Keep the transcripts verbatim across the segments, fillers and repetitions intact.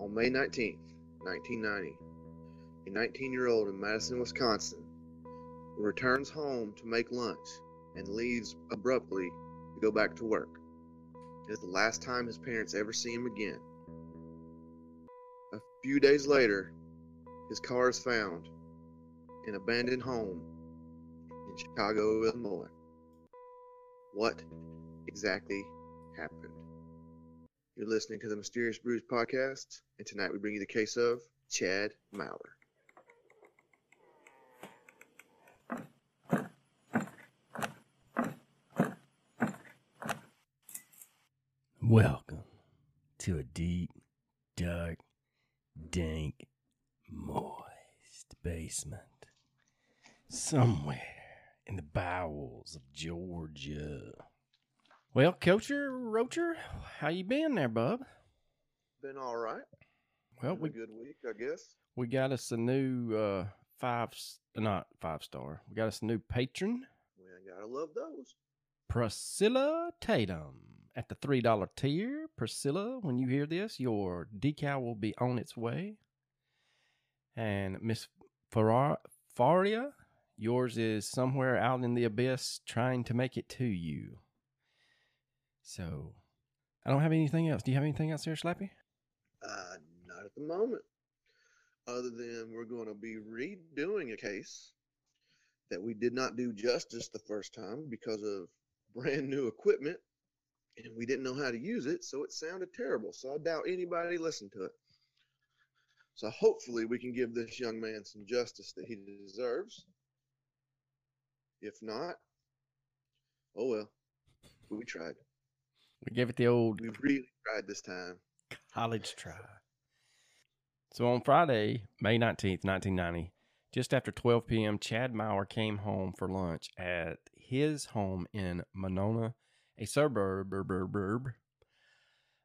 On May nineteenth, nineteen ninety, a nineteen-year-old in Madison, Wisconsin, returns home to make lunch and leaves abruptly to go back to work. It is the last time his parents ever see him again. A few days later, his car is found in an abandoned home in Chicago, Illinois. What exactly happened? You're listening to the Mysterious Brews Podcast, and tonight we bring you the case of Chad Mauer. Welcome to a deep, dark, dank, moist basement somewhere in the bowels of Georgia. Well, Coacher, Roacher, how you been there, bub? Been all right. Well, we good week, I guess. We got us a new uh, five, not five star. We got us a new patron. We gotta love those. Priscilla Tatum. At the three dollar tier, Priscilla, when you hear this, your decal will be on its way. And Miss Faria, Faria, yours is somewhere out in the abyss trying to make it to you. So, I don't have anything else. Do you have anything else there, Slappy? Uh, not at the moment. Other than we're going to be redoing a case that we did not do justice the first time because of brand new equipment. And we didn't know how to use it, so it sounded terrible. So I doubt anybody listened to it. So hopefully we can give this young man some justice that he deserves. If not, oh well. We tried. We gave it the old... We really tried this time. College try. So on Friday, May nineteenth, nineteen ninety, just after twelve p.m., Chad Mauer came home for lunch at his home in Monona, a suburb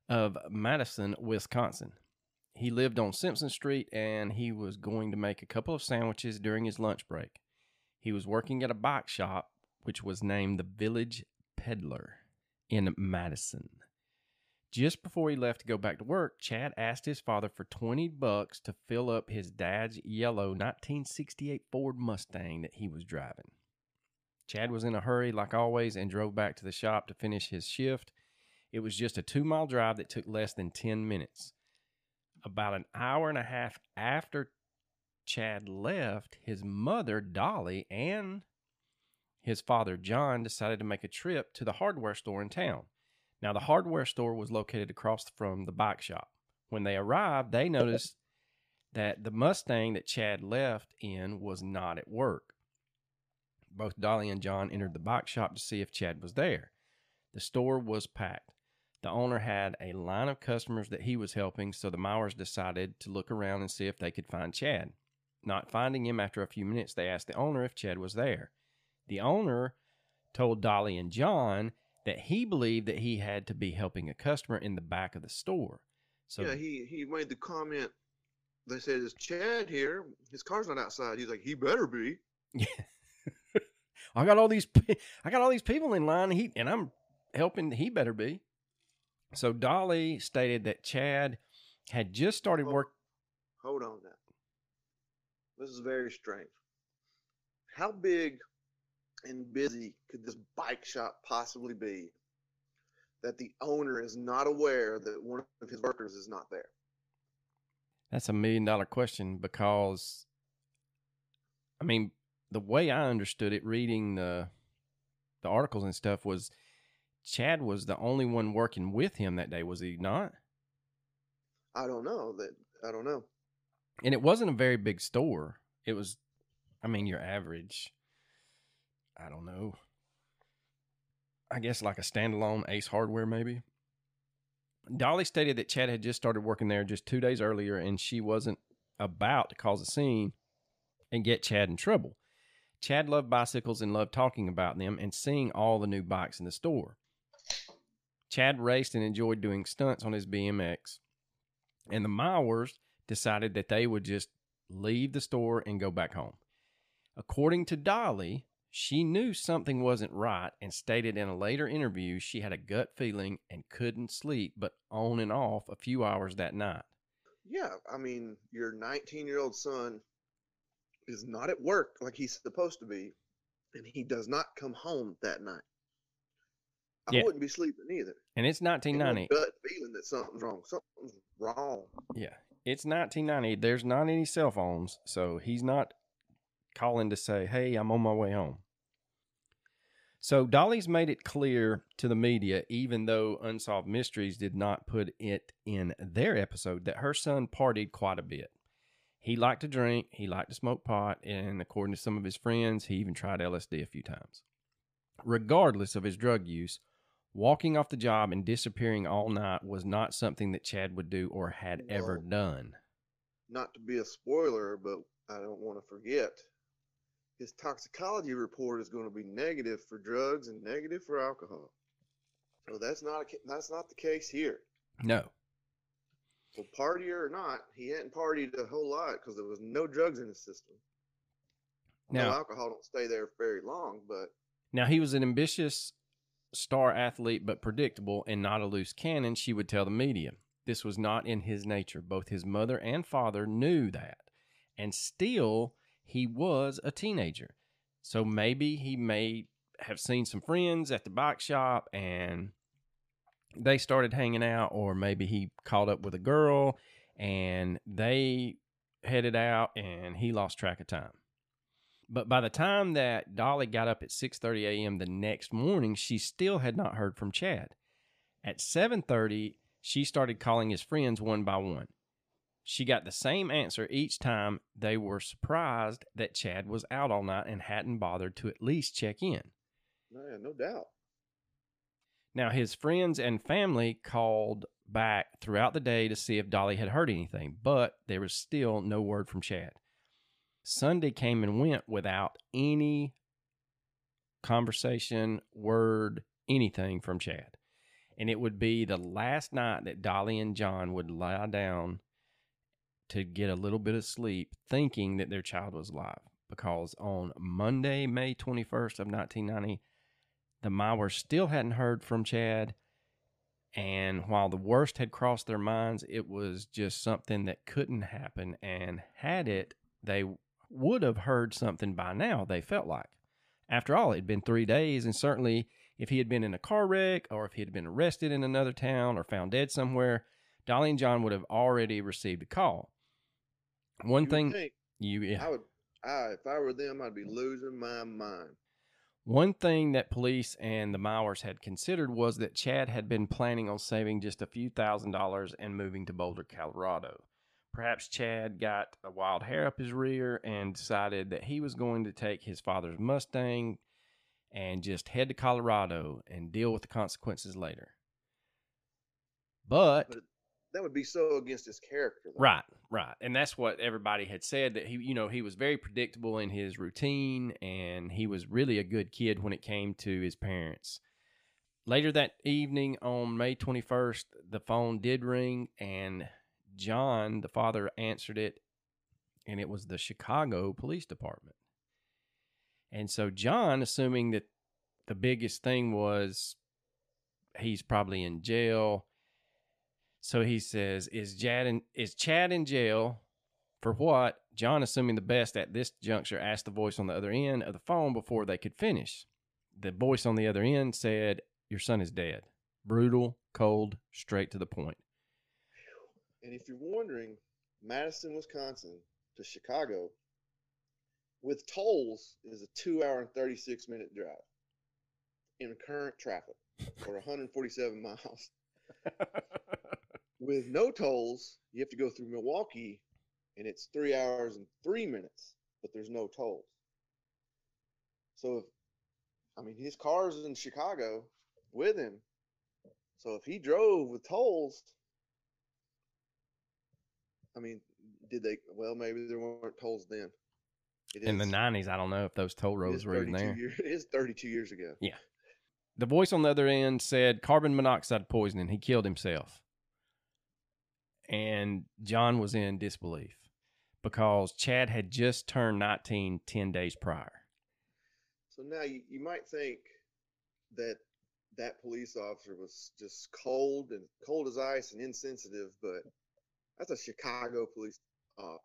of Madison, Wisconsin. He lived on Simpson Street, and he was going to make a couple of sandwiches during his lunch break. He was working at a bike shop, which was named the Village Peddler in Madison. Just before he left to go back to work, Chad asked his father for twenty bucks to fill up his dad's yellow nineteen sixty-eight Ford Mustang that he was driving. Chad was in a hurry, like always, and drove back to the shop to finish his shift. It was just a two-mile drive that took less than ten minutes. About an hour and a half after Chad left, his mother, Dolly, and his father, John, decided to make a trip to the hardware store in town. Now, the hardware store was located across from the bike shop. When they arrived, they noticed that the Mustang that Chad left in was not at work. Both Dolly and John entered the bike shop to see if Chad was there. The store was packed. The owner had a line of customers that he was helping, so the Mauers decided to look around and see if they could find Chad. Not finding him after a few minutes, they asked the owner if Chad was there. The owner told Dolly and John that he believed that he had to be helping a customer in the back of the store. So yeah, he, he made the comment. They said, "Is Chad here? His car's not outside." He's like, "He better be." Yeah. I got all these, I got all these people in line, and, he, and I'm helping. He better be. So Dolly stated that Chad had just started hold, work. Hold on now. This is very strange. How big and busy could this bike shop possibly be that the owner is not aware that one of his workers is not there? That's a million dollar question because, I mean, the way I understood it, reading the the articles and stuff, was Chad was the only one working with him that day, was he not? I don't know. That I don't know. And it wasn't a very big store. It was, I mean, your average, I don't know, I guess like a standalone Ace Hardware maybe. Dolly stated that Chad had just started working there just two days earlier, and she wasn't about to cause a scene and get Chad in trouble. Chad loved bicycles and loved talking about them and seeing all the new bikes in the store. Chad raced and enjoyed doing stunts on his B M X, and the Mauers decided that they would just leave the store and go back home. According to Dolly, she knew something wasn't right and stated in a later interview she had a gut feeling and couldn't sleep but on and off a few hours that night. yeah, I mean, your nineteen-year-old son is not at work like he's supposed to be, and he does not come home that night. I yeah. wouldn't be sleeping either. And it's nineteen ninety. Gut feeling that something's wrong. Something's wrong. Yeah, it's nineteen ninety. There's not any cell phones, so he's not calling to say, hey, I'm on my way home. So Dolly's made it clear to the media, even though Unsolved Mysteries did not put it in their episode, that her son partied quite a bit. He liked to drink, he liked to smoke pot, and according to some of his friends, he even tried L S D a few times. Regardless of his drug use, walking off the job and disappearing all night was not something that Chad would do or had well, ever done. Not to be a spoiler, but I don't want to forget, his toxicology report is going to be negative for drugs and negative for alcohol. So that's not a, that's not the case here. No. So partier or not, he hadn't partied a whole lot because there was no drugs in his system. Now, no, alcohol don't stay there very long, but... Now, he was an ambitious star athlete, but predictable and not a loose cannon, she would tell the media. This was not in his nature. Both his mother and father knew that. And still... he was a teenager, so maybe he may have seen some friends at the bike shop and they started hanging out, or maybe he caught up with a girl and they headed out and he lost track of time. But by the time that Dolly got up at six thirty a m the next morning, she still had not heard from Chad. At seven thirty, she started calling his friends one by one. She got the same answer each time. They were surprised that Chad was out all night and hadn't bothered to at least check in. Man, no doubt. Now, his friends and family called back throughout the day to see if Dolly had heard anything, but there was still no word from Chad. Sunday came and went without any conversation, word, anything from Chad. And it would be the last night that Dolly and John would lie down to get a little bit of sleep, thinking that their child was alive. Because on Monday, May twenty-first of nineteen ninety, the Mauers still hadn't heard from Chad. And while the worst had crossed their minds, it was just something that couldn't happen. And had it, they would have heard something by now, they felt like. After all, it had been three days, and certainly if he had been in a car wreck, or if he had been arrested in another town, or found dead somewhere, Dolly and John would have already received a call. One you thing think, you, yeah. I would, I, if I were them, I'd be losing my mind. One thing that police and the Mauers had considered was that Chad had been planning on saving just a few thousand dollars and moving to Boulder, Colorado. Perhaps Chad got a wild hair up his rear and decided that he was going to take his father's Mustang and just head to Colorado and deal with the consequences later. But... but that would be so against his character, though. Right, right. And that's what everybody had said, that he, you know, he was very predictable in his routine, and he was really a good kid when it came to his parents. Later that evening on May twenty-first, the phone did ring, and John, the father, answered it, and it was the Chicago Police Department. And so John, assuming that the biggest thing was he's probably in jail, so he says, is Chad, in, is Chad in jail? For what? John, assuming the best at this juncture, asked the voice on the other end of the phone before they could finish. The voice on the other end said, your son is dead. Brutal, cold, straight to the point. And if you're wondering, Madison, Wisconsin to Chicago, with tolls, is a two hour and thirty-six minute drive in current traffic, or one hundred forty-seven miles. With no tolls, you have to go through Milwaukee, and it's three hours and three minutes, but there's no tolls. So, if, I mean, his car's in Chicago with him. So if he drove with tolls, I mean, did they, well, maybe there weren't tolls then. It in is, the nineties, I don't know if those toll roads were in there. Years, it is thirty-two years ago. Yeah. The voice on the other end said carbon monoxide poisoning. He killed himself. And John was in disbelief because Chad had just turned nineteen ten days prior. So now you, you might think that that police officer was just cold and cold as ice and insensitive, but I That's a Chicago police officer.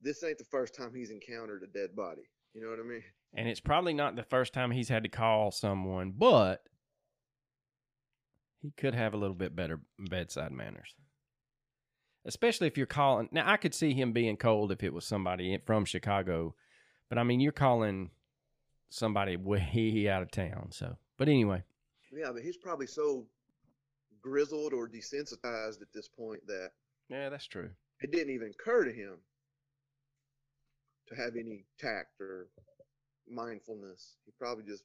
This ain't the first time he's encountered a dead body. You know what I mean? And it's probably not the first time he's had to call someone, but he could have a little bit better bedside manners. Especially if you're calling. Now, I could see him being cold if it was somebody from Chicago. But, I mean, you're calling somebody way out of town. So, but anyway. Yeah, but he's probably so grizzled or desensitized at this point that. Yeah, that's true. It didn't even occur to him to have any tact or mindfulness. He probably just,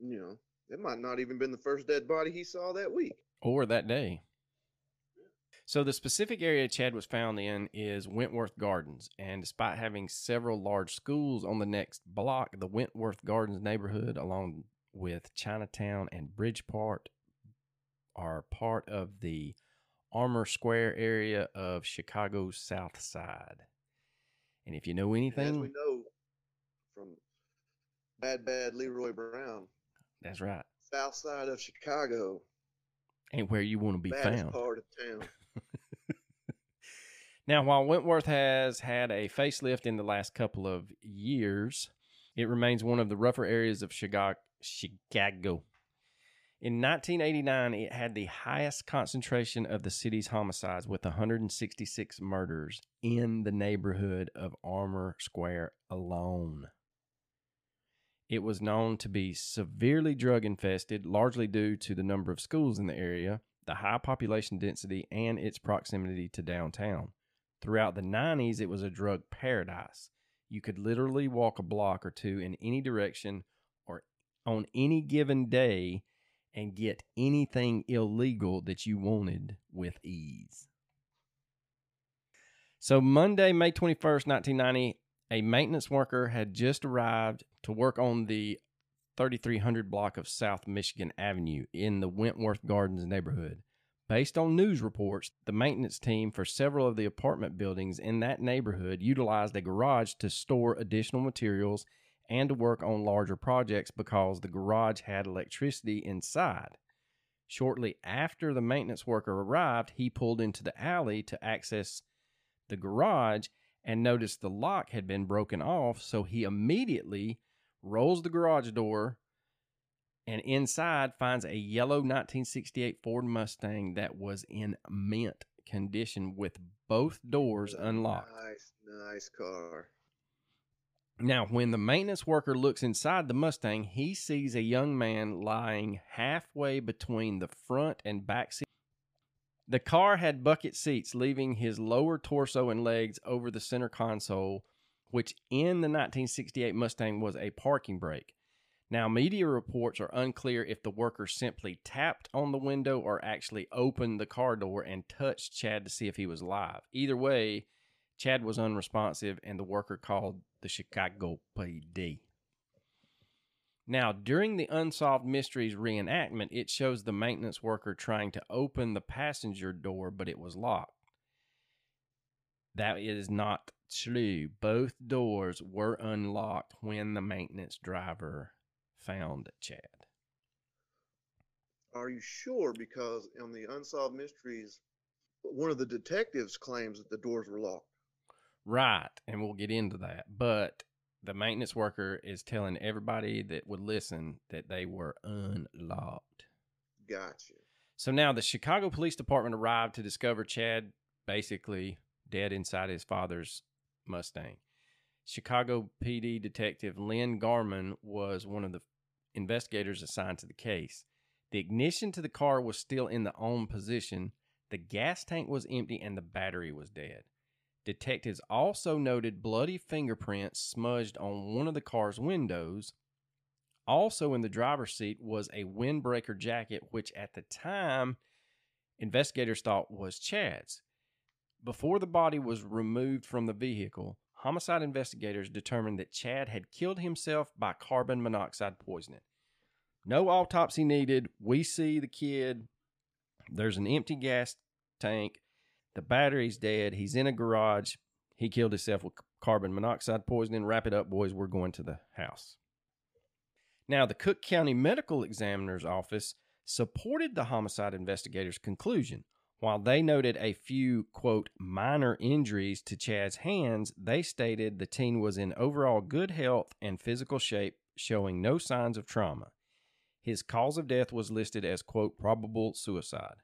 you know, it might not even been the first dead body he saw that week. Or that day. So the specific area Chad was found in is Wentworth Gardens, and despite having several large schools on the next block, the Wentworth Gardens neighborhood, along with Chinatown and Bridgeport, are part of the Armour Square area of Chicago's South Side. And if you know anything... As we know from Bad Bad Leroy Brown. That's right. South Side of Chicago. Ain't where you want to be found. Part of town. Now, while Wentworth has had a facelift in the last couple of years, it remains one of the rougher areas of Chicago. In nineteen eighty-nine, it had the highest concentration of the city's homicides, with one hundred sixty-six murders in the neighborhood of Armour Square alone. It was known to be severely drug-infested, largely due to the number of schools in the area, the high population density, and its proximity to downtown. Throughout the nineties, it was a drug paradise. You could literally walk a block or two in any direction or on any given day and get anything illegal that you wanted with ease. So Monday, May twenty-first, nineteen ninety, a maintenance worker had just arrived to work on the thirty-three hundred block of South Michigan Avenue in the Wentworth Gardens neighborhood. Based on news reports, the maintenance team for several of the apartment buildings in that neighborhood utilized a garage to store additional materials and to work on larger projects because the garage had electricity inside. Shortly after the maintenance worker arrived, he pulled into the alley to access the garage and noticed the lock had been broken off, so he immediately rolls the garage door, and inside finds a yellow nineteen sixty-eight Ford Mustang that was in mint condition with both doors unlocked. Nice, nice car. Now, when the maintenance worker looks inside the Mustang, he sees a young man lying halfway between the front and back seat. The car had bucket seats, leaving his lower torso and legs over the center console, which in the nineteen sixty-eight Mustang was a parking brake. Now, media reports are unclear if the worker simply tapped on the window or actually opened the car door and touched Chad to see if he was alive. Either way, Chad was unresponsive, and the worker called the Chicago P D. Now, during the Unsolved Mysteries reenactment, it shows the maintenance worker trying to open the passenger door, but it was locked. That is not true. Both doors were unlocked when the maintenance driver found Chad. Are you sure? Because on the Unsolved Mysteries, one of the detectives claims that the doors were locked. Right, and we'll get into that. But the maintenance worker is telling everybody that would listen that they were unlocked. Gotcha. So now the Chicago Police Department arrived to discover Chad basically dead inside his father's Mustang. Chicago P D Detective Lynn Garman was one of the investigators assigned to the case. The ignition to the car was still in the on position, the gas tank was empty, and the battery was dead. Detectives also noted bloody fingerprints smudged on one of the car's windows. Also in the driver's seat was a windbreaker jacket, which at the time investigators thought was Chad's. Before the body was removed from the vehicle, homicide investigators determined that Chad had killed himself by carbon monoxide poisoning. No autopsy needed. We see the kid. There's an empty gas tank. The battery's dead. He's in a garage. He killed himself with carbon monoxide poisoning. Wrap it up, boys. We're going to the house. Now, the Cook County Medical Examiner's Office supported the homicide investigators' conclusion. While they noted a few, quote, minor injuries to Chad's hands, they stated the teen was in overall good health and physical shape, showing no signs of trauma. His cause of death was listed as, quote, probable suicide.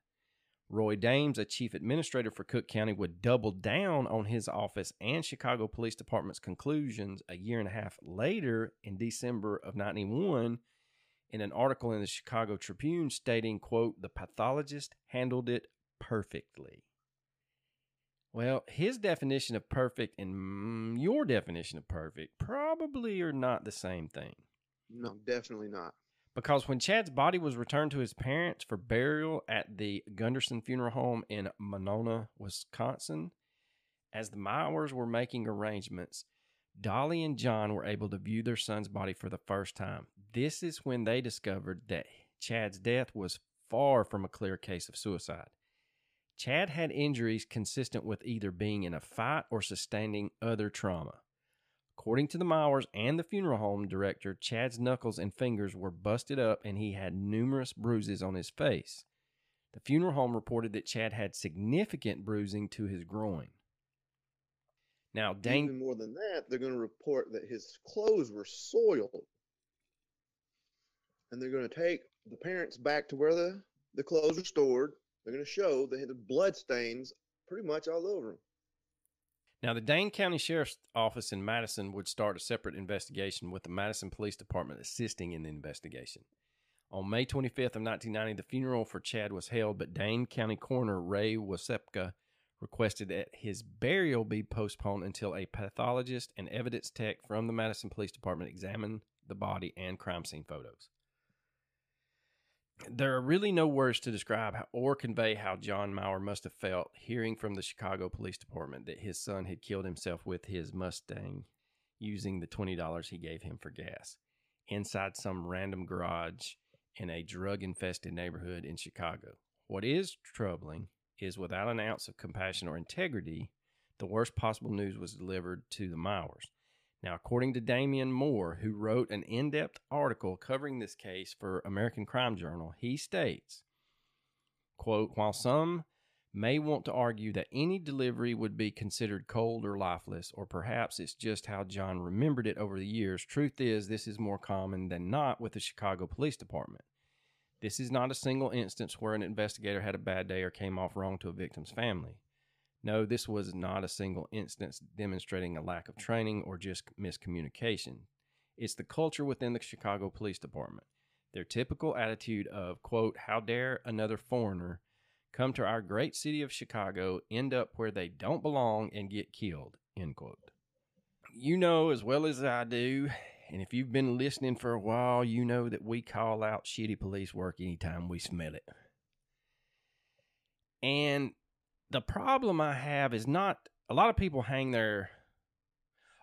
Roy Dames, a chief administrator for Cook County, would double down on his office and Chicago Police Department's conclusions a year and a half later in December of ninety-one, in an article in the Chicago Tribune stating, quote, the pathologist handled it perfectly. Well, his definition of perfect and your definition of perfect probably are not the same thing. No, definitely not. Because when Chad's body was returned to his parents for burial at the Gunderson Funeral Home in Monona, Wisconsin, as the Mauers were making arrangements, Dolly and John were able to view their son's body for the first time. This is when they discovered that Chad's death was far from a clear case of suicide. Chad had injuries consistent with either being in a fight or sustaining other trauma. According to the Mauers and the funeral home director, Chad's knuckles and fingers were busted up and he had numerous bruises on his face. The funeral home reported that Chad had significant bruising to his groin. Now, Dane... Even more than that, they're going to report that his clothes were soiled. And they're going to take the parents back to where the, the clothes were stored. They're going to show they had blood stains pretty much all over them. Now, the Dane County Sheriff's Office in Madison would start a separate investigation with the Madison Police Department assisting in the investigation. On May twenty-fifth of nineteen ninety, the funeral for Chad was held, but Dane County Coroner Ray Wasepka requested that his burial be postponed until a pathologist and evidence tech from the Madison Police Department examined the body and crime scene photos. There are really no words to describe or convey how John Mauer must have felt hearing from the Chicago Police Department that his son had killed himself with his Mustang using the twenty dollars he gave him for gas inside some random garage in a drug-infested neighborhood in Chicago. What is troubling is, without an ounce of compassion or integrity, the worst possible news was delivered to the Mauers. Now, according to Damian Moore, who wrote an in-depth article covering this case for American Crime Journal, he states, quote, while some may want to argue that any delivery would be considered cold or lifeless, or perhaps it's just how John remembered it over the years, truth is this is more common than not with the Chicago Police Department. This is not a single instance where an investigator had a bad day or came off wrong to a victim's family. No, this was not a single instance demonstrating a lack of training or just miscommunication. It's the culture within the Chicago Police Department. Their typical attitude of, quote, how dare another foreigner come to our great city of Chicago, end up where they don't belong, and get killed, end quote. You know as well as I do, and if you've been listening for a while, you know that we call out shitty police work anytime we smell it. And... the problem I have is not, a lot of people hang their,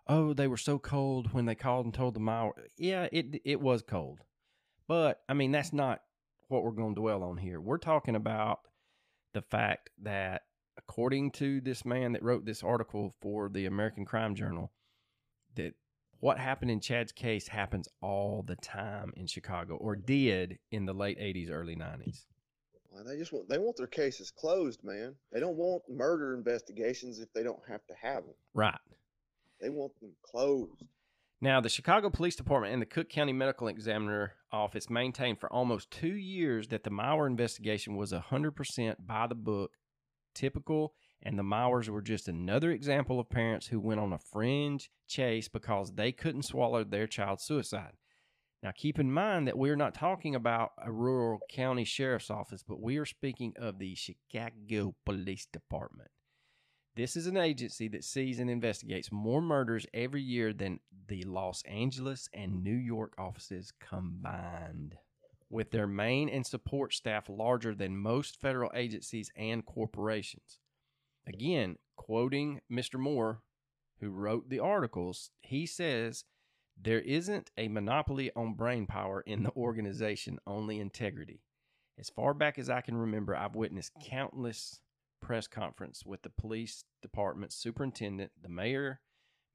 oh, they were so cold when they called and told the Mauer. Yeah, it it was cold. But, I mean, that's not what we're going to dwell on here. We're talking about the fact that, according to this man that wrote this article for the American Crime Journal, that what happened in Chad's case happens all the time in Chicago, or did in the late eighties, early nineties. Well, they just want—they want their cases closed, man. They don't want murder investigations if they don't have to have them. Right. They want them closed. Now, the Chicago Police Department and the Cook County Medical Examiner Office maintained for almost two years that the Mauer investigation was one hundred percent by the book, typical, and the Mauers were just another example of parents who went on a fringe chase because they couldn't swallow their child's suicide. Now, keep in mind that we're not talking about a rural county sheriff's office, but we are speaking of the Chicago Police Department. This is an agency that sees and investigates more murders every year than the Los Angeles and New York offices combined, with their main and support staff larger than most federal agencies and corporations. Again, quoting Mister Moore, who wrote the articles, he says, there isn't a monopoly on brain power in the organization, only integrity. As far back as I can remember, I've witnessed countless press conferences with the police department superintendent, the mayor,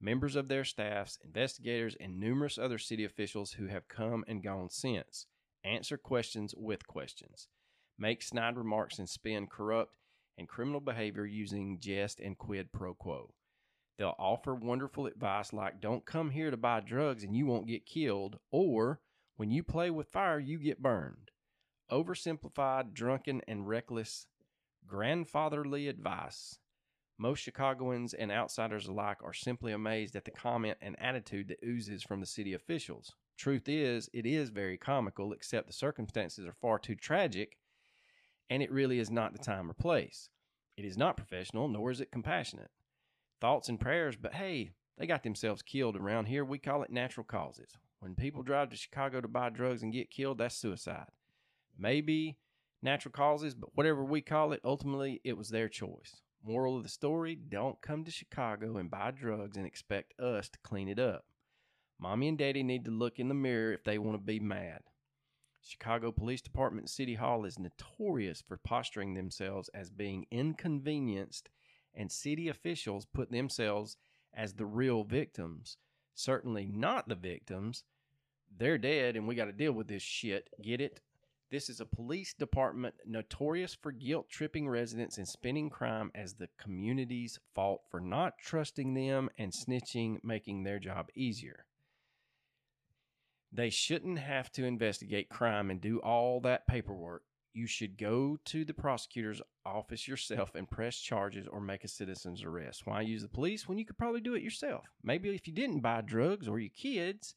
members of their staffs, investigators, and numerous other city officials who have come and gone since. Answer questions with questions. Make snide remarks and spin corrupt and criminal behavior using jest and quid pro quo. They'll offer wonderful advice like, don't come here to buy drugs and you won't get killed, or when you play with fire, you get burned. Oversimplified, drunken, and reckless grandfatherly advice. Most Chicagoans and outsiders alike are simply amazed at the comment and attitude that oozes from the city officials. Truth is, it is very comical, except the circumstances are far too tragic, and it really is not the time or place. It is not professional, nor is it compassionate. Thoughts and prayers, but hey, they got themselves killed around here. We call it natural causes. When people drive to Chicago to buy drugs and get killed, that's suicide. Maybe natural causes, but whatever we call it, ultimately it was their choice. Moral of the story, don't come to Chicago and buy drugs and expect us to clean it up. Mommy and Daddy need to look in the mirror if they want to be mad. Chicago Police Department City Hall is notorious for posturing themselves as being inconvenienced, and city officials put themselves as the real victims. Certainly not the victims. They're dead and we got to deal with this shit. Get it? This is a police department notorious for guilt-tripping residents and spinning crime as the community's fault for not trusting them and snitching, making their job easier. They shouldn't have to investigate crime and do all that paperwork. You should go to the prosecutor's office yourself and press charges or make a citizen's arrest. Why use the police when you could probably do it yourself? Maybe if you didn't buy drugs or your kids,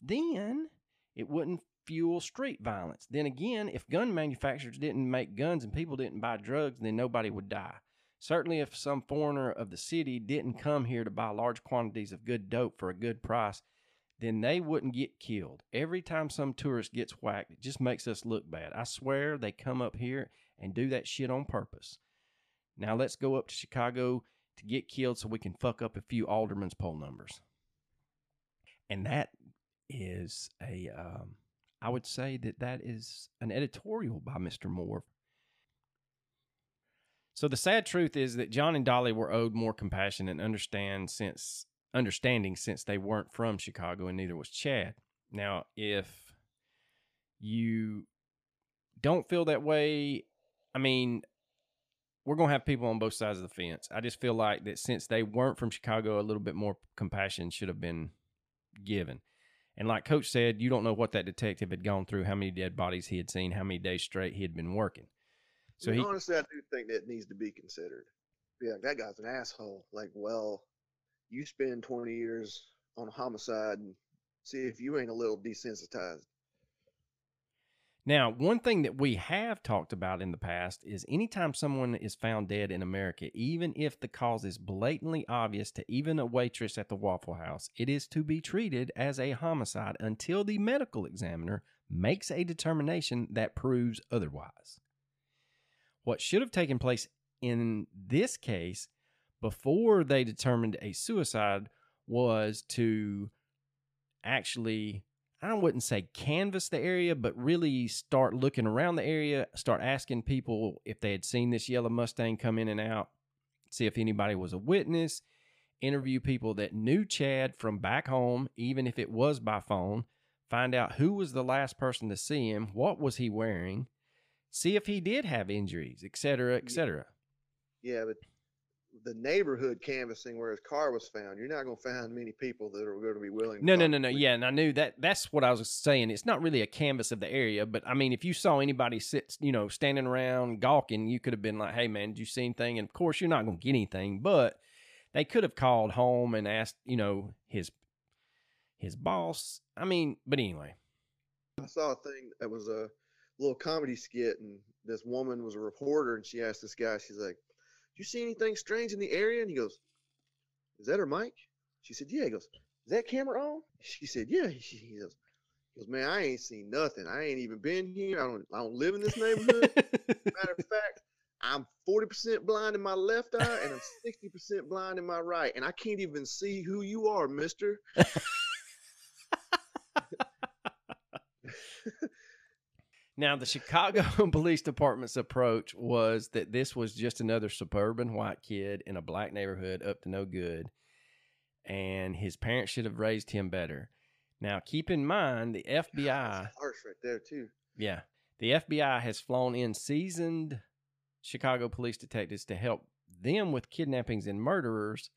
then it wouldn't fuel street violence. Then again, if gun manufacturers didn't make guns and people didn't buy drugs, then nobody would die. Certainly if some foreigner of the city didn't come here to buy large quantities of good dope for a good price, then they wouldn't get killed. Every time some tourist gets whacked, it just makes us look bad. I swear they come up here and do that shit on purpose. Now let's go up to Chicago to get killed so we can fuck up a few aldermen's poll numbers. And that is a, um, I would say that that is an editorial by Mister Moore. So the sad truth is that John and Dolly were owed more compassion and understand since... understanding since they weren't from Chicago and neither was Chad. Now, if you don't feel that way, I mean, we're going to have people on both sides of the fence. I just feel like that since they weren't from Chicago, a little bit more compassion should have been given. And like Coach said, you don't know what that detective had gone through, how many dead bodies he had seen, how many days straight he had been working. So he, honestly, I do think that needs to be considered. Be like, that guy's an asshole. Like, well, you spend twenty years on a homicide and see if you ain't a little desensitized. Now, one thing that we have talked about in the past is anytime someone is found dead in America, even if the cause is blatantly obvious to even a waitress at the Waffle House, it is to be treated as a homicide until the medical examiner makes a determination that proves otherwise. What should have taken place in this case before they determined a suicide was to actually, I wouldn't say canvass the area, but really start looking around the area, start asking people if they had seen this yellow Mustang come in and out, see if anybody was a witness, interview people that knew Chad from back home, even if it was by phone, find out who was the last person to see him, what was he wearing, see if he did have injuries, et cetera, et cetera. Yeah, but the neighborhood canvassing where his car was found, you're not going to find many people that are going to be willing. No, to no, no, no. Yeah. And I knew that that's what I was saying. It's not really a canvas of the area, but I mean, if you saw anybody sit, you know, standing around gawking, you could have been like, hey man, did you see anything? And of course you're not going to get anything, but they could have called home and asked, you know, his, his boss. I mean, but anyway, I saw a thing that was a little comedy skit and this woman was a reporter and she asked this guy, she's like, you see anything strange in the area? And he goes, is that her mic? She said, yeah. He goes, is that camera on? She said, yeah. He goes, he goes, man, I ain't seen nothing. I ain't even been here. I don't, I don't live in this neighborhood. Matter of fact, I'm forty percent blind in my left eye and I'm sixty percent blind in my right. And I can't even see who you are, mister. Now, the Chicago Police Department's approach was that this was just another suburban white kid in a black neighborhood up to no good, and his parents should have raised him better. Now, keep in mind, the F B I... God, that's harsh right there, too. Yeah. The F B I has flown in seasoned Chicago police detectives to help them with kidnappings and murderers,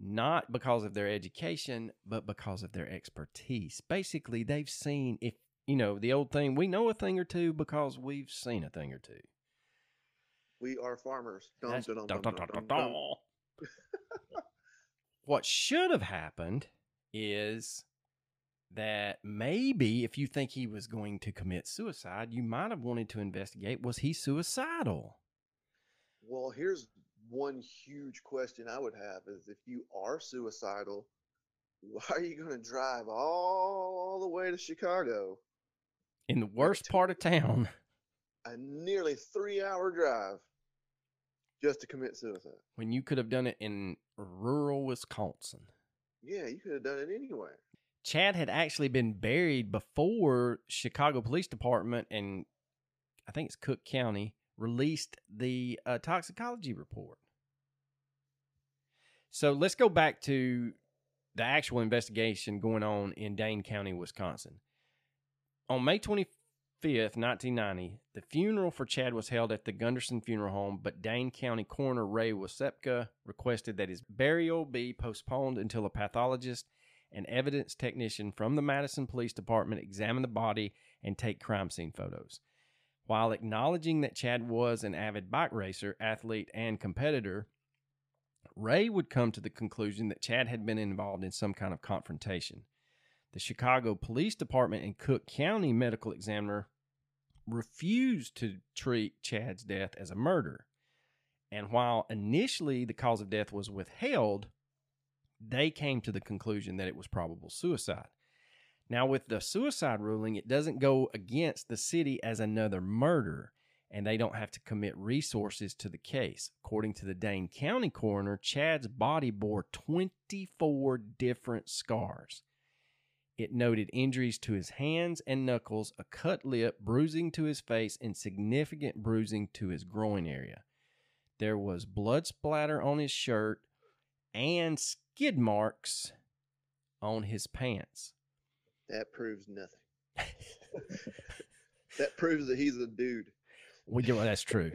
not because of their education, but because of their expertise. Basically, they've seen, if you know, the old thing, we know a thing or two because we've seen a thing or two. We are farmers. Dum, dum, dum, dum, dum, dum. What should have happened is that maybe if you think he was going to commit suicide, you might have wanted to investigate, was he suicidal? Well, here's one huge question I would have is, if you are suicidal, why are you going to drive all the way to Chicago? In the worst part of town. A nearly three-hour drive just to commit suicide. When you could have done it in rural Wisconsin. Yeah, you could have done it anywhere. Chad had actually been buried before Chicago Police Department and I think it's Cook County released the uh, toxicology report. So let's go back to the actual investigation going on in Dane County, Wisconsin. On May twenty-fifth, nineteen ninety, the funeral for Chad was held at the Gunderson Funeral Home, but Dane County Coroner Ray Wasepka requested that his burial be postponed until a pathologist and evidence technician from the Madison Police Department examine the body and take crime scene photos. While acknowledging that Chad was an avid bike racer, athlete, and competitor, Ray would come to the conclusion that Chad had been involved in some kind of confrontation. The Chicago Police Department and Cook County Medical Examiner refused to treat Chad's death as a murder. And while initially the cause of death was withheld, they came to the conclusion that it was probable suicide. Now, with the suicide ruling, it doesn't go against the city as another murder, and they don't have to commit resources to the case. According to the Dane County coroner, Chad's body bore twenty-four different scars. It noted injuries to his hands and knuckles, a cut lip, bruising to his face, and significant bruising to his groin area. There was blood splatter on his shirt and skid marks on his pants. That proves nothing. That proves that he's a dude. Well, yeah, well, that's true.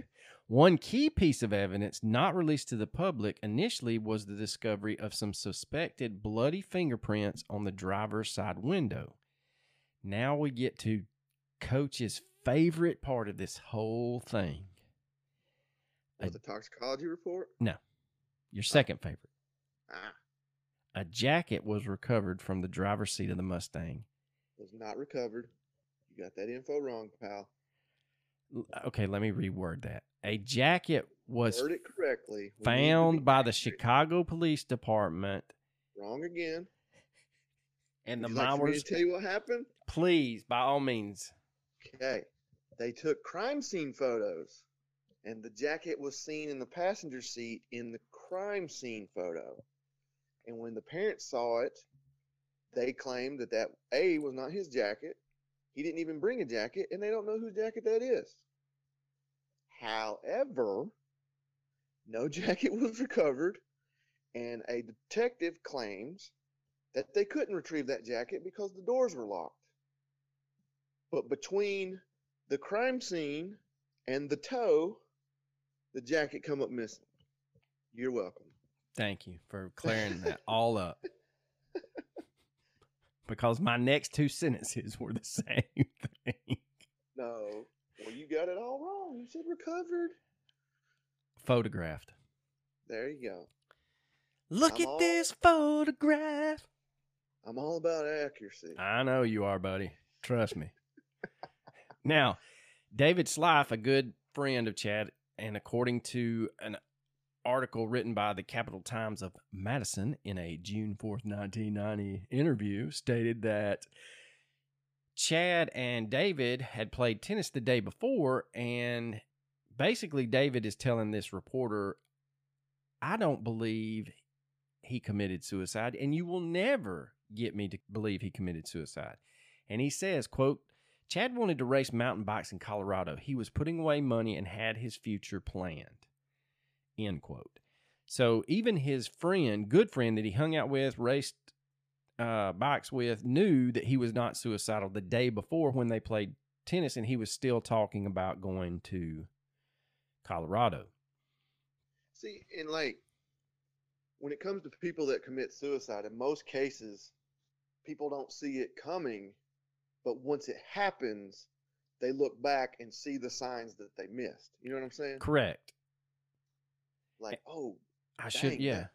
One key piece of evidence not released to the public initially was the discovery of some suspected bloody fingerprints on the driver's side window. Now we get to Coach's favorite part of this whole thing. Was a, the toxicology report? No. Your second oh. favorite. Ah. A jacket was recovered from the driver's seat of the Mustang. Was not recovered. You got that info wrong, pal. Okay, let me reword that. A jacket was Word it correctly. found by the Chicago Police Department. Wrong again. And the Mauers. Would you like me to tell you what happened? Please, by all means. Okay. They took crime scene photos, and the jacket was seen in the passenger seat in the crime scene photo. And when the parents saw it, they claimed that that, A, was not his jacket. He didn't even bring a jacket, and they don't know whose jacket that is. However, no jacket was recovered, and a detective claims that they couldn't retrieve that jacket because the doors were locked. But between the crime scene and the tow, the jacket come up missing. You're welcome. Thank you for clearing that all up. Because my next two sentences were the same thing. No. Well, you got it all wrong. You said recovered. Photographed. There you go. Look I'm at all, this photograph. I'm all about accuracy. I know you are, buddy. Trust me. Now, David Slife, a good friend of Chad, and according to an article written by the Capital Times of Madison in a June fourth, nineteen ninety interview, stated that Chad and David had played tennis the day before, and basically David is telling this reporter, I don't believe he committed suicide, and you will never get me to believe he committed suicide. And he says, quote, Chad wanted to race mountain bikes in Colorado. He was putting away money and had his future planned. End quote. So even his friend, good friend that he hung out with, raced uh, bikes with, knew that he was not suicidal the day before when they played tennis, and he was still talking about going to Colorado. See, and like, when it comes to people that commit suicide, in most cases, people don't see it coming, but once it happens, they look back and see the signs that they missed. You know what I'm saying? Correct. Like, oh, I dang, should, yeah. That,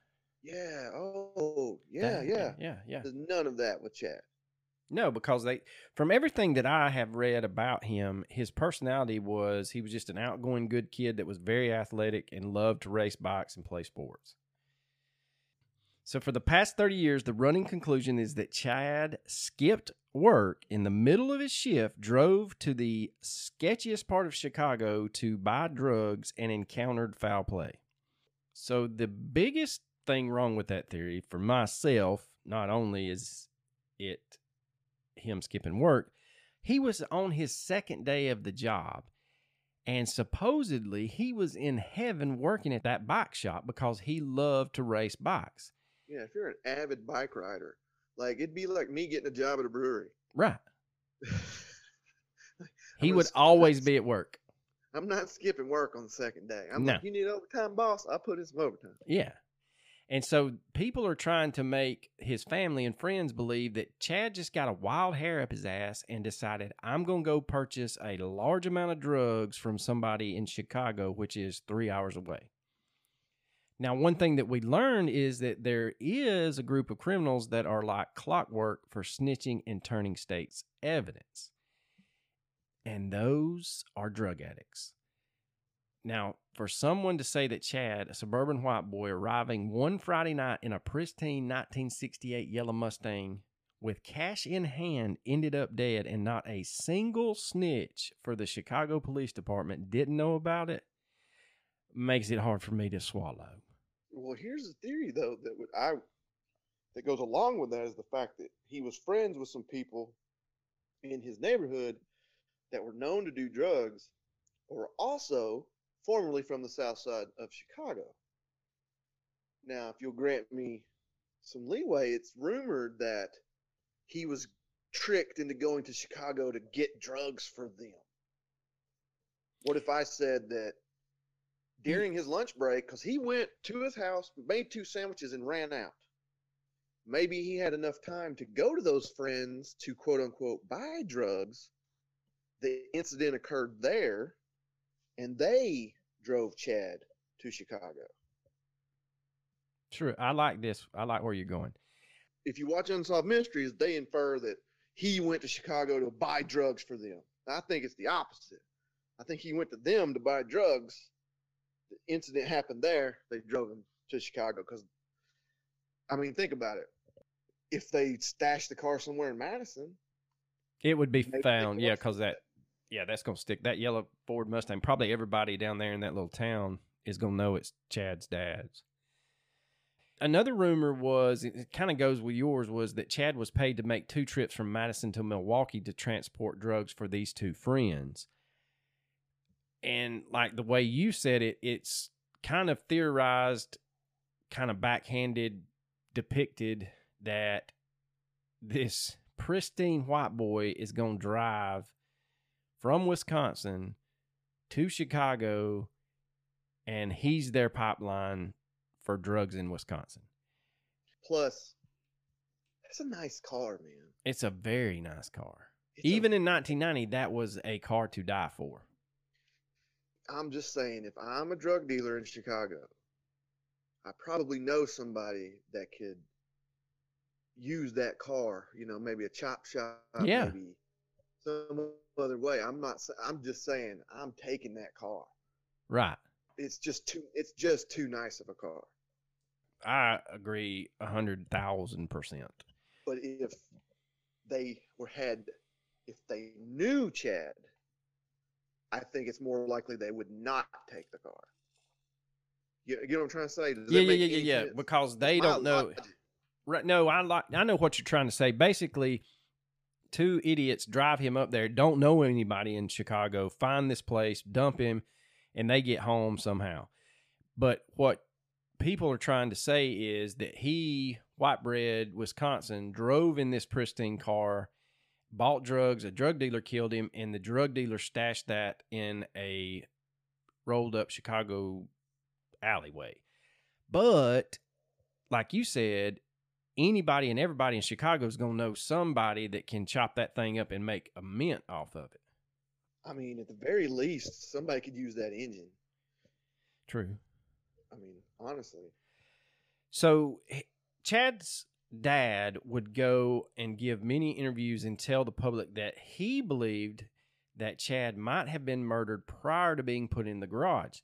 yeah, oh, yeah, dang, yeah. Yeah, yeah. There's none of that with Chad. No, because they, from everything that I have read about him, his personality was he was just an outgoing, good kid that was very athletic and loved to race bikes and play sports. So for the past thirty years, the running conclusion is that Chad skipped work in the middle of his shift, drove to the sketchiest part of Chicago to buy drugs, and encountered foul play. So the biggest thing wrong with that theory for myself, not only is it him skipping work, he was on his second day of the job. And supposedly he was in heaven working at that bike shop because he loved to race bikes. Yeah, if you're an avid bike rider, like, it'd be like me getting a job at a brewery. Right. He would always be at work. I'm not skipping work on the second day. I'm no. like, you need overtime, boss? I'll put in some overtime. Yeah. And so people are trying to make his family and friends believe that Chad just got a wild hair up his ass and decided, I'm going to go purchase a large amount of drugs from somebody in Chicago, which is three hours away. Now, one thing that we learned is that there is a group of criminals that are like clockwork for snitching and turning state's evidence. And those are drug addicts. Now, for someone to say that Chad, a suburban white boy arriving one Friday night in a pristine nineteen sixty-eight yellow Mustang with cash in hand, ended up dead and not a single snitch for the Chicago Police Department didn't know about it, makes it hard for me to swallow. Well, here's a theory, though, that would I that goes along with that is the fact that he was friends with some people in his neighborhood that were known to do drugs or also formerly from the south side of Chicago. Now, if you'll grant me some leeway, it's rumored that he was tricked into going to Chicago to get drugs for them. What if I said that during his lunch break, because he went to his house, made two sandwiches, and ran out. Maybe he had enough time to go to those friends to, quote-unquote, buy drugs. The incident occurred there, and they drove Chad to Chicago. True. I like this. I like where you're going. If you watch Unsolved Mysteries, they infer that he went to Chicago to buy drugs for them. I think it's the opposite. I think he went to them to buy drugs. The incident happened there. They drove him to Chicago because, I mean, think about it. If they stashed the car somewhere in Madison, it would be found. Yeah, because that, yeah, that's gonna stick. That yellow Ford Mustang. Probably everybody down there in that little town is gonna know it's Chad's dad's. Another rumor was, it kind of goes with yours, was that Chad was paid to make two trips from Madison to Milwaukee to transport drugs for these two friends. And like the way you said it, it's kind of theorized, kind of backhanded, depicted that this pristine white boy is going to drive from Wisconsin to Chicago, and he's their pipeline for drugs in Wisconsin. Plus, that's a nice car, man. It's a very nice car. It's Even a- in nineteen ninety, that was a car to die for. I'm just saying, if I'm a drug dealer in Chicago, I probably know somebody that could use that car, you know, maybe a chop shop, yeah. maybe some other way. I'm not, I'm just saying, I'm taking that car. Right. It's just too, it's just too nice of a car. I agree a hundred thousand percent. But if they were had, if they knew Chad, I think it's more likely they would not take the car. You, you know what I'm trying to say? Does yeah, yeah, yeah, yeah. Sense? Because they don't I know. Lied. Right? No, I like. I know what you're trying to say. Basically, two idiots drive him up there, don't know anybody in Chicago, find this place, dump him, and they get home somehow. But what people are trying to say is that he, white bread, Wisconsin, drove in this pristine car, bought drugs, a drug dealer killed him, and the drug dealer stashed that in a rolled up Chicago alleyway. But like you said, anybody and everybody in Chicago is going to know somebody that can chop that thing up and make a mint off of it. I mean, at the very least, somebody could use that engine. True. I mean, honestly. So Chad's dad would go and give many interviews and tell the public that he believed that Chad might have been murdered prior to being put in the garage.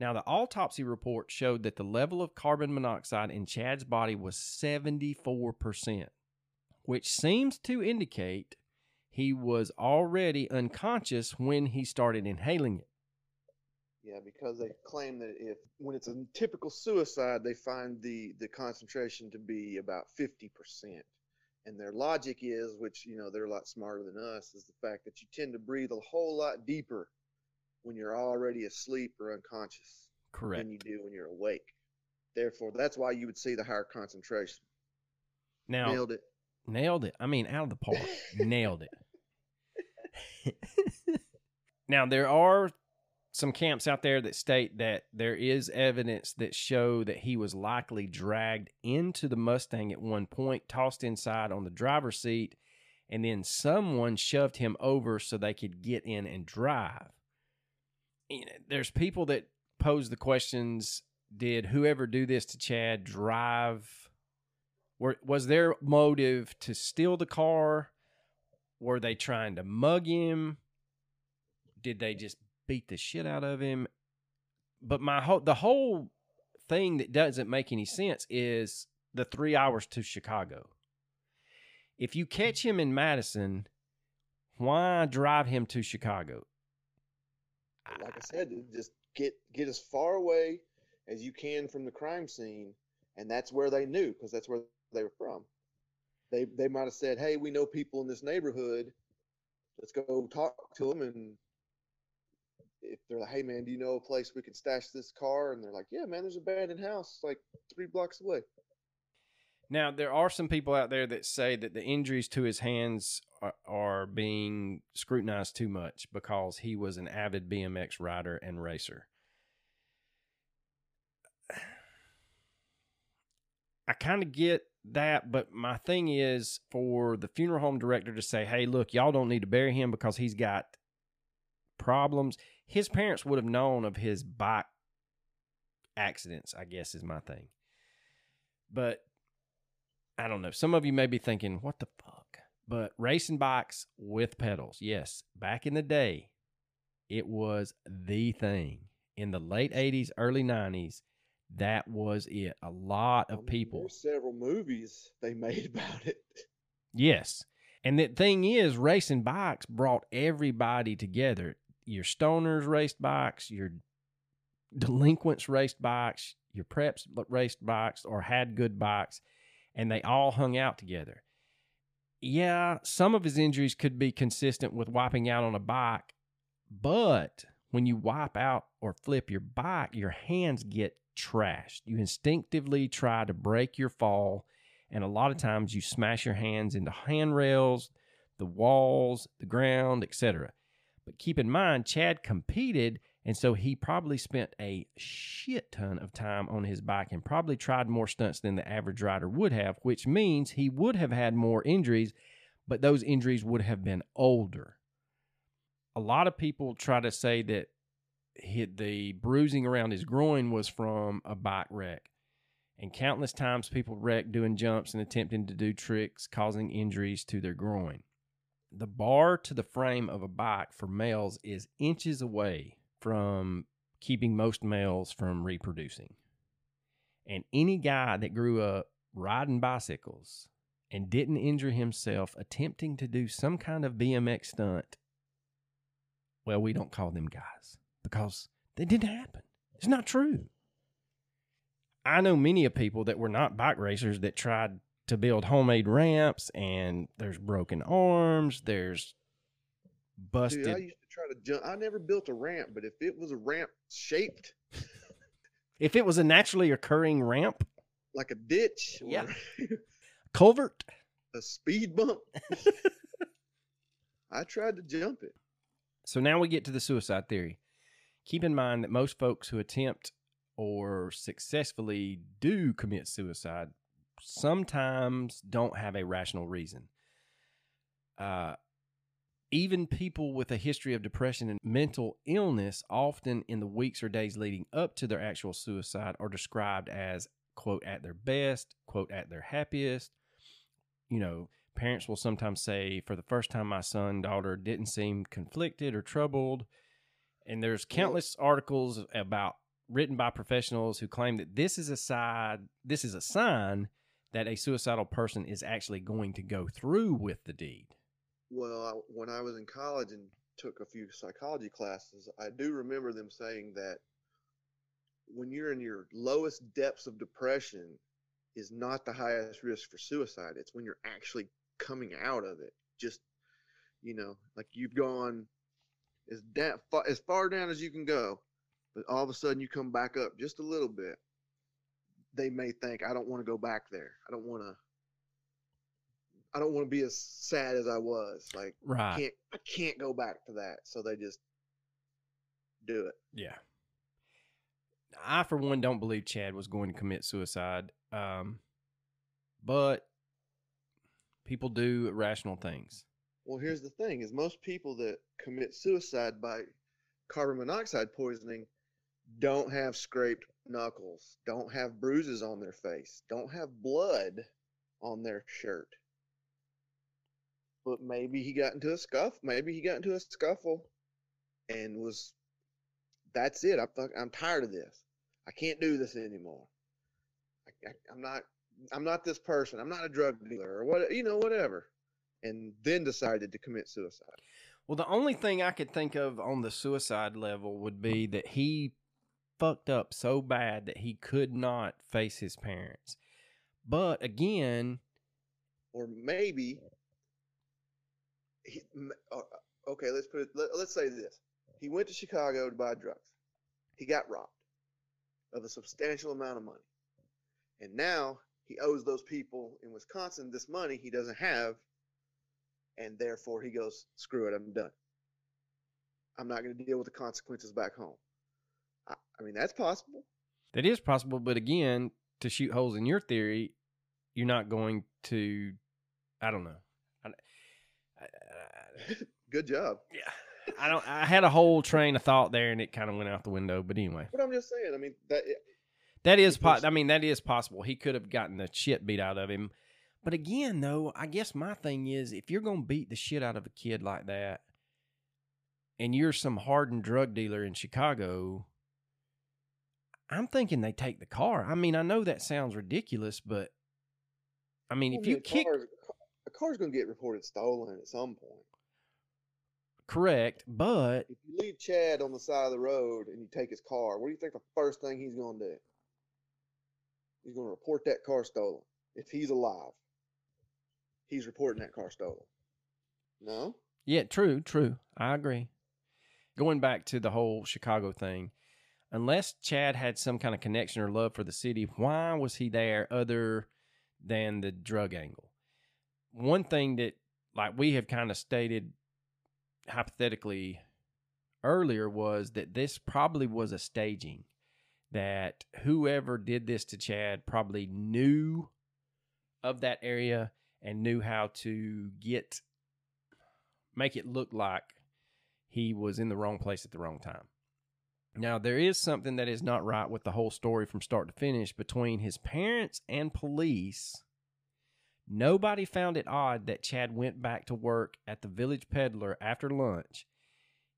Now, the autopsy report showed that the level of carbon monoxide in Chad's body was seventy-four percent, which seems to indicate he was already unconscious when he started inhaling it. Yeah, because they claim that if when it's a typical suicide, they find the, the concentration to be about fifty percent. And their logic is, which, you know, they're a lot smarter than us, is the fact that you tend to breathe a whole lot deeper when you're already asleep or unconscious. Correct. Than you do when you're awake. Therefore, that's why you would see the higher concentration. Now, nailed it. Nailed it. I mean, out of the park. Nailed it. Now, there are some camps out there that state that there is evidence that show that he was likely dragged into the Mustang at one point, tossed inside on the driver's seat, and then someone shoved him over so they could get in and drive. You know, there's people that pose the questions, did whoever do this to Chad drive? Were, was their motive to steal the car? Were they trying to mug him? Did they just beat the shit out of him? But my whole the whole thing that doesn't make any sense is the three hours to Chicago. If you catch him in Madison, why drive him to Chicago? Like I said, just get get as far away as you can from the crime scene, and that's where they knew, because that's where they were from. They they might have said, "Hey, we know people in this neighborhood. Let's go talk to them." And if they're like, "Hey man, do you know a place we can stash this car?" And they're like, "Yeah man, there's an abandoned house like three blocks away." Now, there are some people out there that say that the injuries to his hands are, are being scrutinized too much because he was an avid B M X rider and racer. I kind of get that, but my thing is for the funeral home director to say, "Hey, look, y'all don't need to bury him because he's got problems." His parents would have known of his bike accidents, I guess, is my thing. But I don't know. Some of you may be thinking, what the fuck? But racing bikes with pedals. Yes, back in the day, it was the thing. In the late eighties, early nineties, that was it. A lot of I mean, people. There were several movies they made about it. Yes. And the thing is, racing bikes brought everybody together. Your stoners raced bikes, your delinquents raced bikes, your preps raced bikes or had good bikes. And they all hung out together. Yeah, some of his injuries could be consistent with wiping out on a bike, but when you wipe out or flip your bike, your hands get trashed. You instinctively try to break your fall, and a lot of times you smash your hands into handrails, the walls, the ground, et cetera. But keep in mind, Chad competed, and so he probably spent a shit ton of time on his bike and probably tried more stunts than the average rider would have, which means he would have had more injuries, but those injuries would have been older. A lot of people try to say that he, the bruising around his groin was from a bike wreck. And countless times people wreck doing jumps and attempting to do tricks, causing injuries to their groin. The bar to the frame of a bike for males is inches away from keeping most males from reproducing. And any guy that grew up riding bicycles and didn't injure himself attempting to do some kind of B M X stunt, well, we don't call them guys because they didn't happen. It's not true. I know many of people that were not bike racers that tried to build homemade ramps, and there's broken arms, there's busted... Dude, I used to try to jump. I never built a ramp, but if it was a ramp shaped, if it was a naturally occurring ramp, like a ditch, or yeah, culvert, a speed bump, I tried to jump it. So now we get to the suicide theory. Keep in mind that most folks who attempt or successfully do commit suicide sometimes don't have a rational reason. Uh, even people with a history of depression and mental illness, often in the weeks or days leading up to their actual suicide, are described as, quote, at their best, quote, at their happiest. You know, parents will sometimes say, for the first time, my son, daughter didn't seem conflicted or troubled. And there's countless articles about written by professionals who claim that this is a side, this is a sign that a suicidal person is actually going to go through with the deed. Well, I, when I was in college and took a few psychology classes, I do remember them saying that when you're in your lowest depths of depression is not the highest risk for suicide. It's when you're actually coming out of it. Just, you know, like you've gone as, da- far, as far down as you can go, but all of a sudden you come back up just a little bit. They may think, I don't want to go back there. I don't want to, I don't want to be as sad as I was. Like, right. I can't, I can't go back to that. So they just do it. Yeah. I, for one, don't believe Chad was going to commit suicide. Um, but people do irrational things. Well, here's the thing is most people that commit suicide by carbon monoxide poisoning don't have scraped knuckles, don't have bruises on their face, don't have blood on their shirt. But maybe he got into a scuff. Maybe he got into a scuffle and was, that's it. I'm, I'm tired of this. I can't do this anymore. I, I, I'm not, I'm not this person. I'm not a drug dealer or what, you know, whatever. And then decided to commit suicide. Well, the only thing I could think of on the suicide level would be that he fucked up so bad that he could not face his parents. But again, or maybe, he, okay, let's put it, let, let's say this. He went to Chicago to buy drugs. He got robbed of a substantial amount of money. And now he owes those people in Wisconsin this money he doesn't have. And therefore he goes, screw it, I'm done. I'm not going to deal with the consequences back home. I, I mean, that's possible. That is possible. But again, to shoot holes in your theory, you're not going to, I don't know. I, I, I, Good job. Yeah. I don't. I had a whole train of thought there, and it kind of went out the window. But anyway, but I'm just saying. I mean, that it, that is po- I mean, that is possible. He could have gotten the shit beat out of him. But again, though, I guess my thing is, if you're gonna beat the shit out of a kid like that, and you're some hardened drug dealer in Chicago, I'm thinking they take the car. I mean, I know that sounds ridiculous, but I mean, I mean if you kick car, a car's gonna get reported stolen at some point. Correct, but if you leave Chad on the side of the road and you take his car, what do you think the first thing he's going to do? He's going to report that car stolen. If he's alive, he's reporting that car stolen. No? Yeah, true, true. I agree. Going back to the whole Chicago thing, unless Chad had some kind of connection or love for the city, why was he there other than the drug angle? One thing that, like we have kind of stated hypothetically earlier, was that this probably was a staging, that whoever did this to Chad probably knew of that area and knew how to get, make it look like he was in the wrong place at the wrong time. Now, there is something that is not right with the whole story from start to finish between his parents and police. Nobody found it odd that Chad went back to work at the Village Peddler after lunch.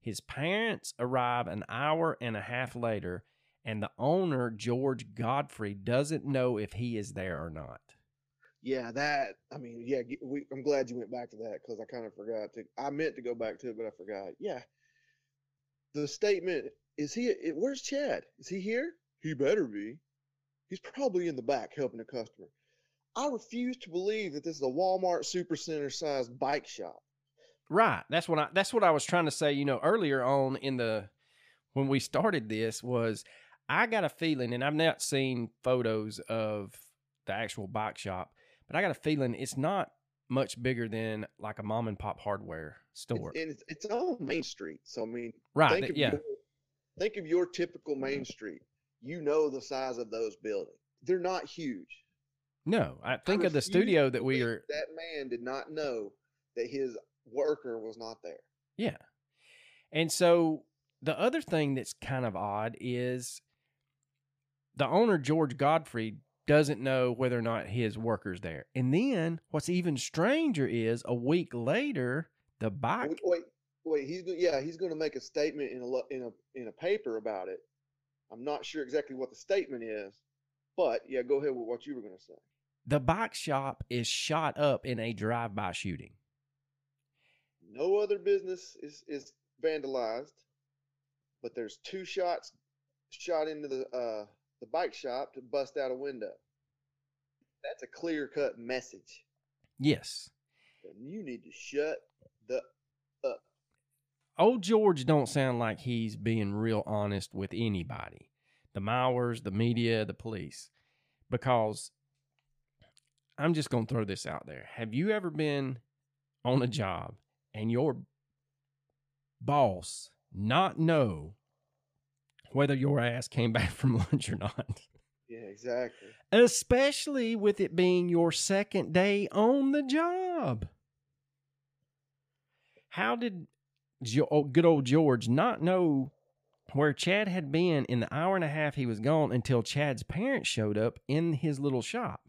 His parents arrive an hour and a half later, and the owner, George Godfrey, doesn't know if he is there or not. Yeah, that, I mean, yeah, we, I'm glad you went back to that because I kind of forgot to. I meant to go back to it, but I forgot. Yeah. The statement, is he, where's Chad? Is he here? He better be. He's probably in the back helping a customer. I refuse to believe that this is a Walmart Supercenter sized bike shop. Right. That's what I, that's what I was trying to say, you know, earlier on in the, when we started this, was I got a feeling, and I've not seen photos of the actual bike shop, but I got a feeling it's not much bigger than like a mom and pop hardware store. It's, and it's, it's on Main Street. So I mean, right. Think that, yeah. More, Think of your typical main street. You know the size of those buildings. They're not huge. No, I think I of the studio that we are. That man did not know that his worker was not there. Yeah. And so the other thing that's kind of odd is the owner, George Godfrey, doesn't know whether or not his worker's there. And then what's even stranger is a week later, the bike. Wait, wait, wait he's yeah, he's going to make a statement in a in a in a paper about it. I'm not sure exactly what the statement is, but yeah, go ahead with what you were going to say. The bike shop is shot up in a drive-by shooting. No other business is, is vandalized, but there's two shots shot into the uh, the bike shop to bust out a window. That's a clear-cut message. Yes. And you need to shut the up. Old George don't sound like he's being real honest with anybody. The Mauers, the media, the police. Because I'm just going to throw this out there. Have you ever been on a job and your boss not know whether your ass came back from lunch or not? Yeah, exactly. Especially with it being your second day on the job. How did good old George not know where Chad had been in the hour and a half he was gone until Chad's parents showed up in his little shop?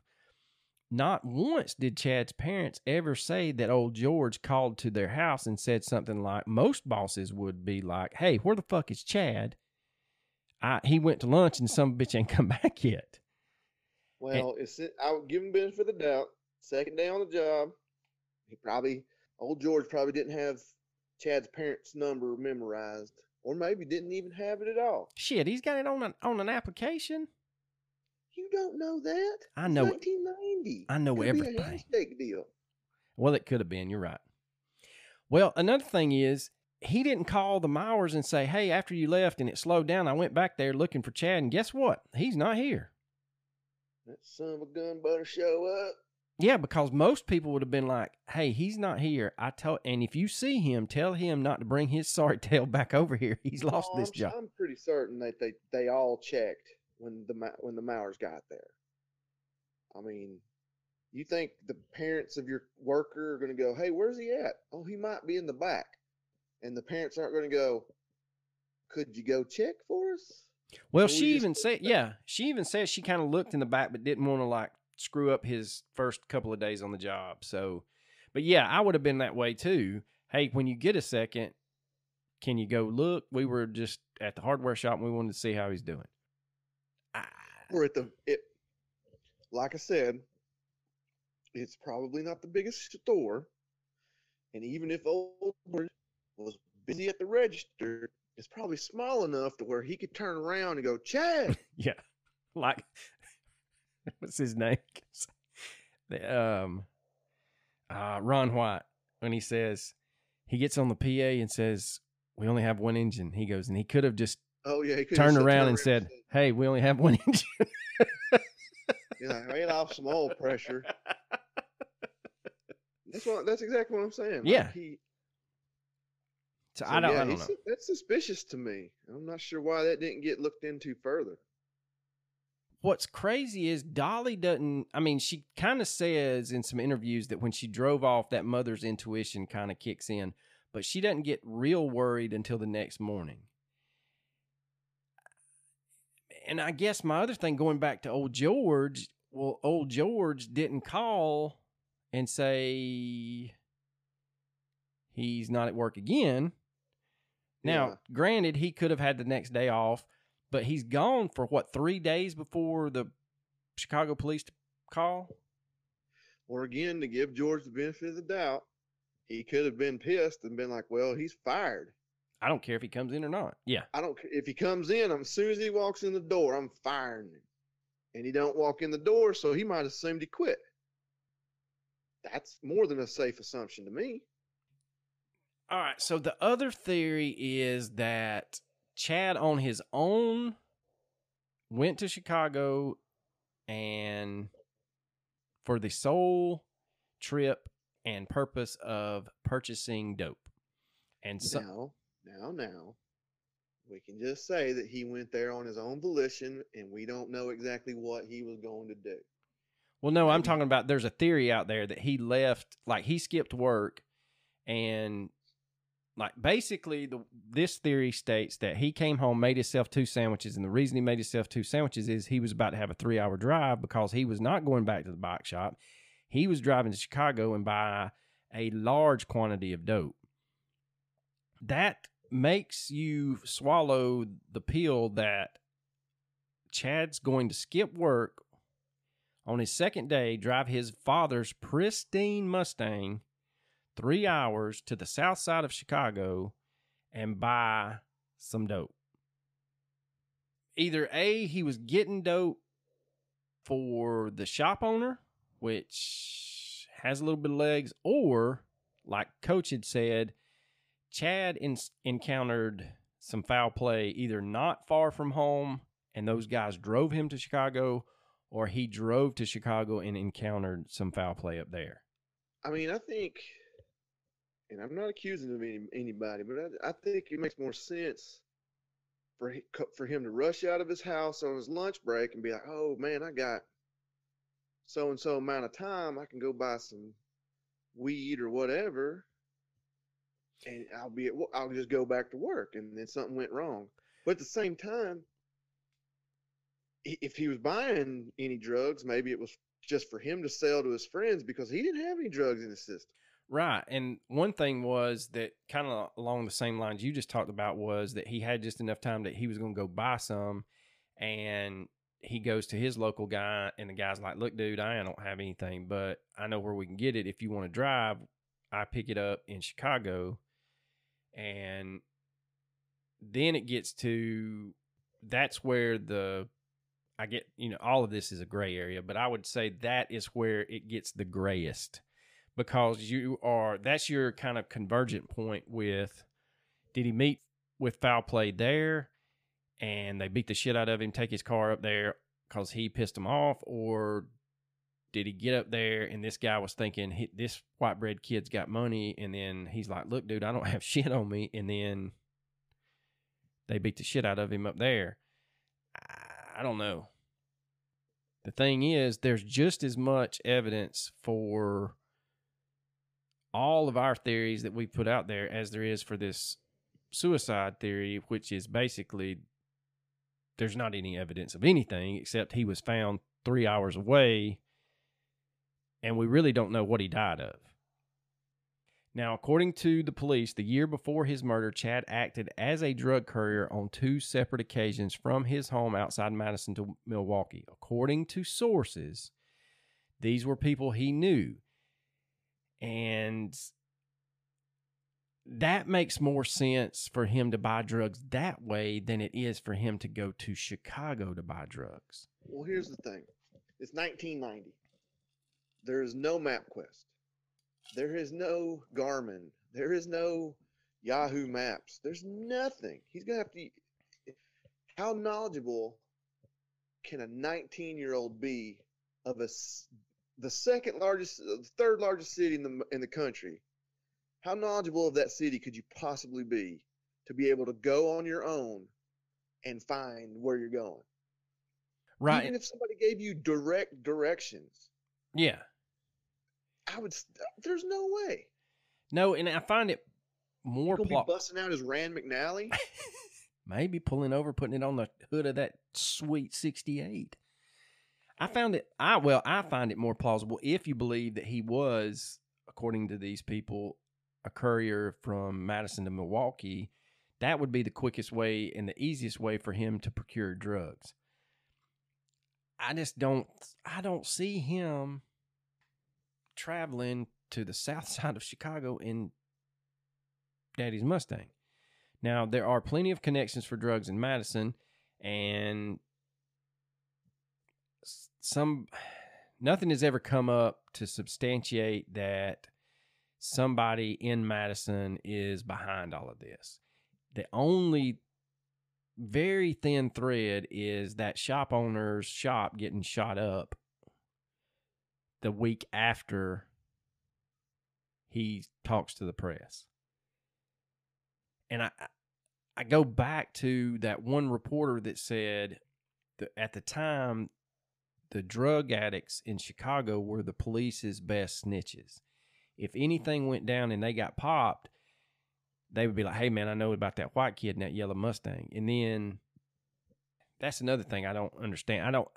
Not once did Chad's parents ever say that old George called to their house and said something like most bosses would be like, "Hey, where the fuck is Chad? I, he went to lunch and some bitch ain't come back yet." Well, and, it's, I would give him benefit of the doubt. Second day on the job, he probably, old George probably didn't have Chad's parents' number memorized, or maybe didn't even have it at all. Shit, he's got it on an, on an application. You don't know that. I know. It's nineteen ninety. I know could everything. Be a handshake deal. Well, it could have been. You're right. Well, another thing is, he didn't call the Mauers and say, "Hey, after you left and it slowed down, I went back there looking for Chad, and guess what? He's not here." That son of a gun better show up. Yeah, because most people would have been like, "Hey, he's not here. I told, and if you see him, tell him not to bring his sorry tail back over here. He's lost oh, this I'm, job." I'm pretty certain that they, they all checked when the when the Mauers got there. I mean, you think the parents of your worker are going to go, "Hey, where's he at? Oh, he might be in the back," and the parents aren't going to go, "Could you go check for us?" Well, she even said, yeah, she even said she kind of looked in the back but didn't want to like screw up his first couple of days on the job. So, but yeah, I would have been that way too. Hey, when you get a second, can you go look? We were just at the hardware shop and we wanted to see how he's doing. We're at the, it, like I said, it's probably not the biggest store. And even if old was busy at the register, it's probably small enough to where he could turn around and go, "Chad." Yeah. Like, what's his name? the, um, uh, Ron White, when he says, he gets on the P A and says, "We only have one engine." He goes, and he could have just oh, yeah, he could turned have around, around and said, and said, "Hey, we only have one engine." You know, ran off some oil pressure. That's what, that's exactly what I'm saying. Yeah. Like he, So so I don't, yeah, I don't know. That's suspicious to me. I'm not sure why that didn't get looked into further. What's crazy is Dolly doesn't, I mean, she kind of says in some interviews that when she drove off, that mother's intuition kind of kicks in, but she doesn't get real worried until the next morning. And I guess my other thing, going back to old George, well, old George didn't call and say he's not at work again. Now, yeah. Granted, he could have had the next day off, but he's gone for, what, three days before the Chicago police call? Or again, to give George the benefit of the doubt, he could have been pissed and been like, "Well, he's fired. I don't care if he comes in or not." Yeah. I don't. If he comes in, I'm, as soon as he walks in the door, I'm firing him. And he don't walk in the door, so he might have assumed he quit. That's more than a safe assumption to me. All right, so the other theory is that Chad on his own went to Chicago and for the sole trip and purpose of purchasing dope. And so now, now, now, We can just say that he went there on his own volition, and we don't know exactly what he was going to do. Well, no, I'm talking about there's a theory out there that he left, like he skipped work, and like basically the this theory states that he came home, made himself two sandwiches, and the reason he made himself two sandwiches is he was about to have a three-hour drive because he was not going back to the bike shop. He was driving to Chicago and buy a large quantity of dope. That makes you swallow the pill that Chad's going to skip work on his second day, drive his father's pristine Mustang three hours to the south side of Chicago and buy some dope. Either A, he was getting dope for the shop owner, which has a little bit of legs, or, like Coach had said, Chad in- encountered some foul play either not far from home and those guys drove him to Chicago, or he drove to Chicago and encountered some foul play up there. I mean, I think, and I'm not accusing of any, anybody, but I, I think it makes more sense for for him to rush out of his house on his lunch break and be like, oh, man, I got so-and-so amount of time. I can go buy some weed or whatever, and I'll be at, I'll just go back to work, and then something went wrong. But at the same time, if he was buying any drugs, maybe it was just for him to sell to his friends because he didn't have any drugs in his system. Right. And one thing was that kind of along the same lines you just talked about was that he had just enough time that he was going to go buy some, and he goes to his local guy, and the guy's like, look, dude, I don't have anything, but I know where we can get it. If you want to drive, I pick it up in Chicago. And then it gets to, that's where the, I get, you know, all of this is a gray area, but I would say that is where it gets the grayest, because you are, that's your kind of convergent point with, did he meet with foul play there and they beat the shit out of him, take his car up there because he pissed him off, or did he get up there and this guy was thinking, hey, this white bread kid's got money, and then he's like, look, dude, I don't have shit on me, and then they beat the shit out of him up there. I, I don't know. The thing is, there's just as much evidence for all of our theories that we put out there as there is for this suicide theory, which is basically there's not any evidence of anything except he was found three hours away, and we really don't know what he died of. Now, according to the police, the year before his murder, Chad acted as a drug courier on two separate occasions from his home outside Madison to Milwaukee. According to sources, these were people he knew. And that makes more sense for him to buy drugs that way than it is for him to go to Chicago to buy drugs. Well, here's the thing. It's nineteen ninety. There is no MapQuest. There is no Garmin. There is no Yahoo Maps. There's nothing. He's going to have to... How knowledgeable can a nineteen-year-old be of a, the second largest, the third largest city in the in the country? How knowledgeable of that city could you possibly be to be able to go on your own and find where you're going? Right. Even if somebody gave you direct directions. Yeah. I would. There's no way. No, and I find it more plausible. Busting out his Rand McNally, maybe pulling over, putting it on the hood of that sweet sixty-eight. I found it. I well, I find it more plausible if you believe that he was, according to these people, a courier from Madison to Milwaukee. That would be the quickest way and the easiest way for him to procure drugs. I just don't. I don't see him traveling to the south side of Chicago in Daddy's Mustang. Now, there are plenty of connections for drugs in Madison, and some nothing has ever come up to substantiate that somebody in Madison is behind all of this. The only very thin thread is that shop owner's shop getting shot up the week after he talks to the press. And I I go back to that one reporter that said that at the time, the drug addicts in Chicago were the police's best snitches. If anything went down and they got popped, they would be like, hey, man, I know about that white kid in that yellow Mustang. And then that's another thing I don't understand. I don't,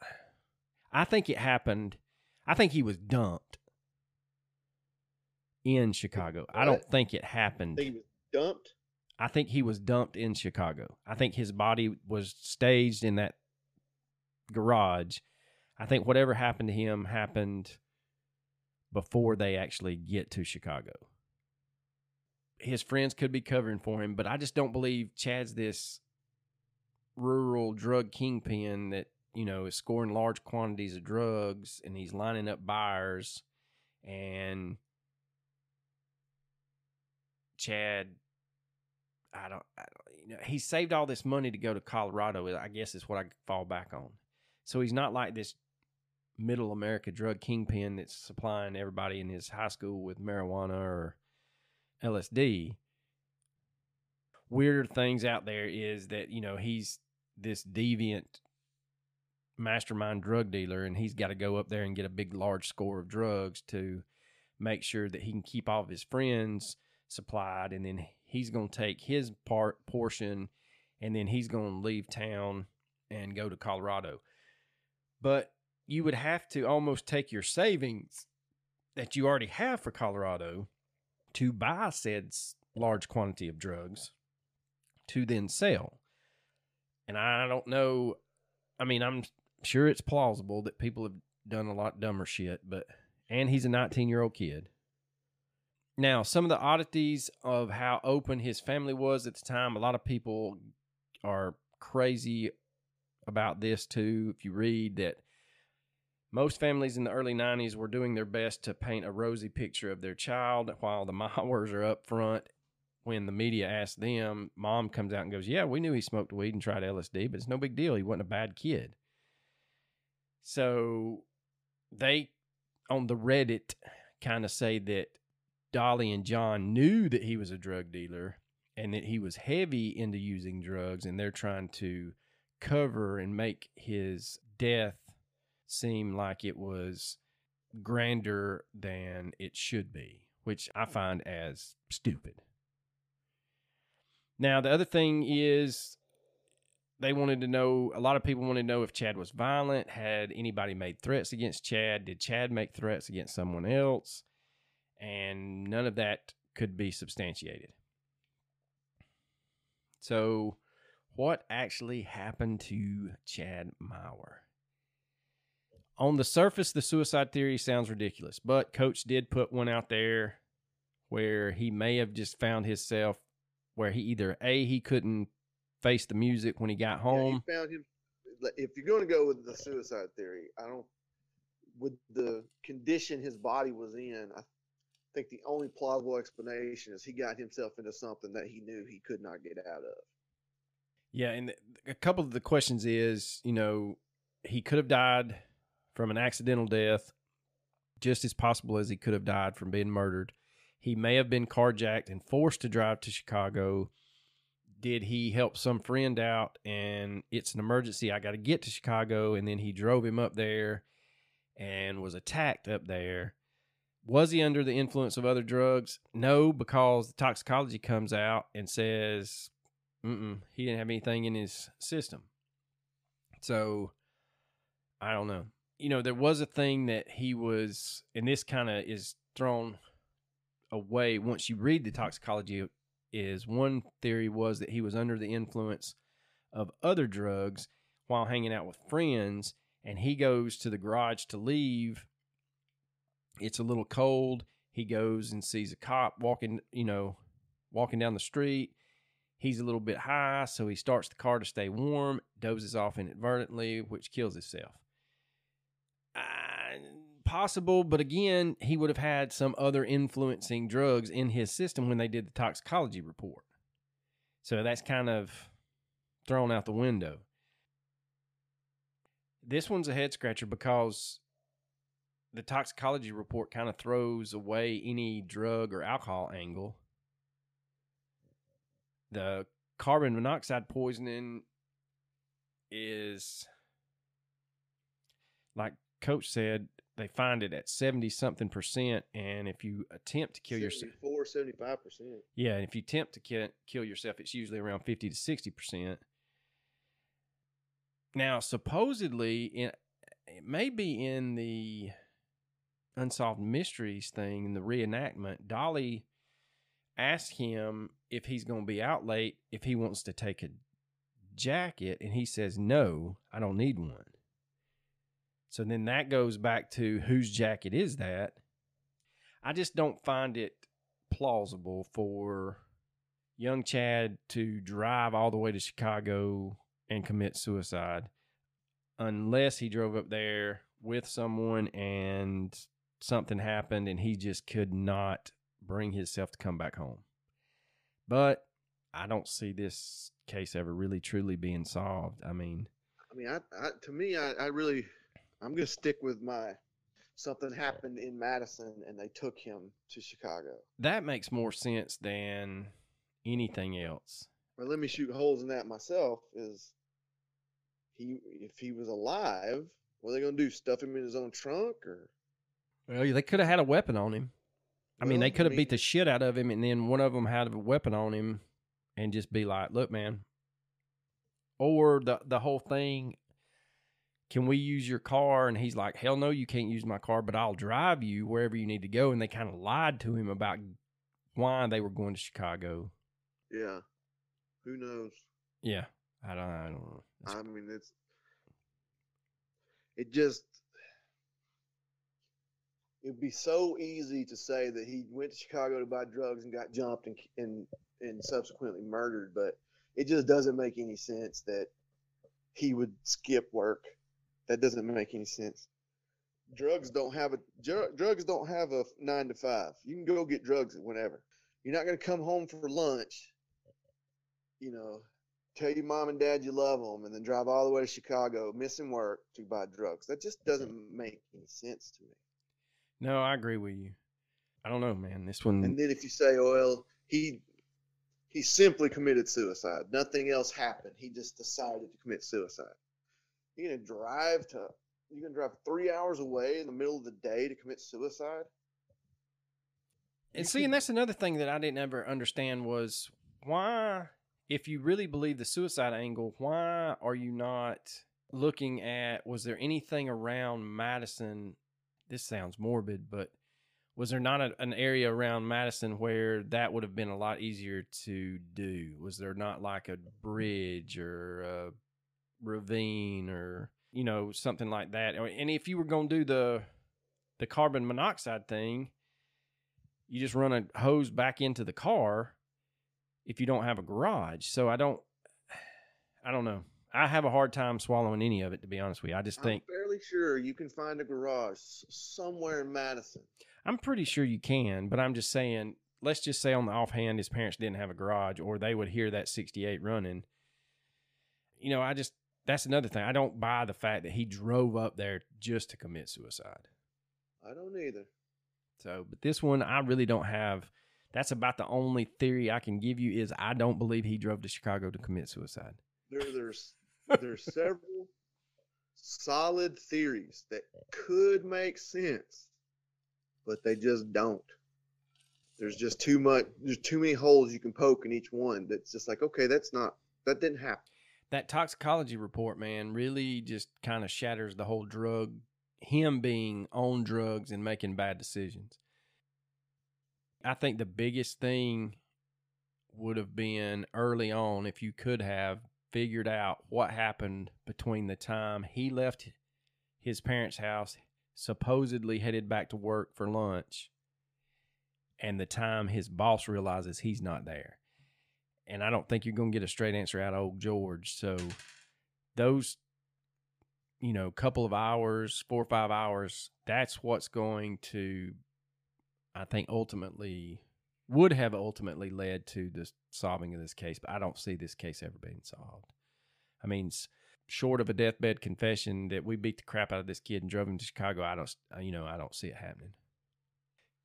I think it happened. I think he was dumped in Chicago. What? I don't think it happened. Think he was dumped? I think he was dumped in Chicago. I think his body was staged in that garage. I think whatever happened to him happened before they actually get to Chicago. His friends could be covering for him, but I just don't believe Chad's this rural drug kingpin that, you know, is scoring large quantities of drugs and he's lining up buyers. And Chad, I don't, I don't you know, he saved all this money to go to Colorado, I guess is what I fall back on. So he's not like this middle America drug kingpin that's supplying everybody in his high school with marijuana or L S D. Weirder things out there is that, you know, he's this deviant mastermind drug dealer and he's got to go up there and get a big, large score of drugs to make sure that he can keep all of his friends supplied. And then he's going to take his part portion and then he's going to leave town and go to Colorado. But you would have to almost take your savings that you already have for Colorado to buy said large quantity of drugs to then sell. And I don't know. I mean, I'm sure it's plausible that people have done a lot dumber shit, but, and he's a nineteen year old kid. Now, some of the oddities of how open his family was at the time, a lot of people are crazy about this too. If you read that, most families in the early nineties were doing their best to paint a rosy picture of their child, while the Mauers are up front. When the media asked them, mom comes out and goes, yeah, we knew he smoked weed and tried L S D, but it's no big deal. He wasn't a bad kid. So they, on the Reddit, kind of say that Dolly and John knew that he was a drug dealer and that he was heavy into using drugs, and they're trying to cover and make his death seem like it was grander than it should be, which I find as stupid. Now, the other thing is they wanted to know, a lot of people wanted to know if Chad was violent. Had anybody made threats against Chad? Did Chad make threats against someone else? And none of that could be substantiated. So what actually happened to Chad Mauer? On the surface, the suicide theory sounds ridiculous, but Coach did put one out there where he may have just found himself where he either, A, he couldn't face the music when he got home. Yeah, he found him, if you're going to go with the suicide theory, I don't, with the condition his body was in, I think the only plausible explanation is he got himself into something that he knew he could not get out of. Yeah, and a couple of the questions is, you know, he could have died from an accidental death, just as possible as he could have died from being murdered. He may have been carjacked and forced to drive to Chicago. Did he help some friend out and it's an emergency, I got to get to Chicago, and then he drove him up there and was attacked up there? Was he under the influence of other drugs? No, because the toxicology comes out and says, mm-mm, he didn't have anything in his system. So, I don't know. You know, there was a thing that he was, and this kind of is thrown away once you read the toxicology, is one theory was that he was under the influence of other drugs while hanging out with friends, and he goes to the garage to leave. It's a little cold. He goes and sees a cop walking, you know, walking down the street. He's a little bit high, so he starts the car to stay warm, dozes off inadvertently, which kills himself. Possible, but again, he would have had some other influencing drugs in his system when they did the toxicology report. So that's kind of thrown out the window. This one's a head scratcher because the toxicology report kind of throws away any drug or alcohol angle. The carbon monoxide poisoning is, like Coach said, they find it at seventy something percent. And if you attempt to kill yourself, seventy-five percent. Yeah. And if you attempt to kill, kill yourself, it's usually around fifty to sixty percent. Now, supposedly, in, it may be in the Unsolved Mysteries thing, in the reenactment, Dolly asked him if he's going to be out late, if he wants to take a jacket. And he says, no, I don't need one. So then that goes back to whose jacket is that? I just don't find it plausible for young Chad to drive all the way to Chicago and commit suicide unless he drove up there with someone and something happened and he just could not bring himself to come back home. But I don't see this case ever really truly being solved. I mean, I mean, I, I to me, I, I really... I'm going to stick with my something happened in Madison and they took him to Chicago. That makes more sense than anything else. Well, let me shoot holes in that myself is he, if he was alive, what are they going to do? Stuff him in his own trunk or? Well, they could have had a weapon on him. I well, mean, they could have I mean, beat the shit out of him. And then one of them had a weapon on him and just be like, look, man, or the, the whole thing. Can we use your car? And he's like, hell no, you can't use my car, but I'll drive you wherever you need to go. And they kind of lied to him about why they were going to Chicago. Yeah. Who knows? Yeah. I don't, I don't know. That's I mean, it's, it just, it'd be so easy to say that he went to Chicago to buy drugs and got jumped and, and, and subsequently murdered, but it just doesn't make any sense that he would skip work. That doesn't make any sense. Drugs don't have a dr- drugs don't have a nine to five. You can go get drugs whenever. You're not going to come home for lunch. You know, tell your mom and dad you love them, and then drive all the way to Chicago, missing work to buy drugs. That just doesn't make any sense to me. No, I agree with you. I don't know, man. This one. And then if you say, oh, well, he he simply committed suicide. Nothing else happened. He just decided to commit suicide. You're gonna drive to you're gonna drive three hours away in the middle of the day to commit suicide. And see, and that's another thing that I didn't ever understand was why, if you really believe the suicide angle, why are you not looking at, was there anything around Madison? This sounds morbid, but was there not a, an area around Madison where that would have been a lot easier to do? Was there not like a bridge or a ravine or, you know, something like that? And if you were going to do the the carbon monoxide thing, you just run a hose back into the car if you don't have a garage. So I don't, I don't know. I have a hard time swallowing any of it, to be honest with you. I just think. I'm fairly sure you can find a garage somewhere in Madison. I'm pretty sure you can, but I'm just saying, let's just say on the offhand, his parents didn't have a garage or they would hear that sixty-eight running. You know, I just, that's another thing. I don't buy the fact that he drove up there just to commit suicide. I don't either. So, but this one, I really don't have. That's about the only theory I can give you is I don't believe he drove to Chicago to commit suicide. There, there's there's several solid theories that could make sense, but they just don't. There's just too much. There's too many holes you can poke in each one. That's just like, okay, that's not, that didn't happen. That toxicology report, man, really just kind of shatters the whole drug, him being on drugs and making bad decisions. I think the biggest thing would have been early on if you could have figured out what happened between the time he left his parents' house, supposedly headed back to work for lunch, and the time his boss realizes he's not there. And I don't think you're going to get a straight answer out of old George. So those, you know, couple of hours, four or five hours, that's what's going to, I think, ultimately, would have ultimately led to the solving of this case. But I don't see this case ever being solved. I mean, short of a deathbed confession that we beat the crap out of this kid and drove him to Chicago, I don't, you know, I don't see it happening.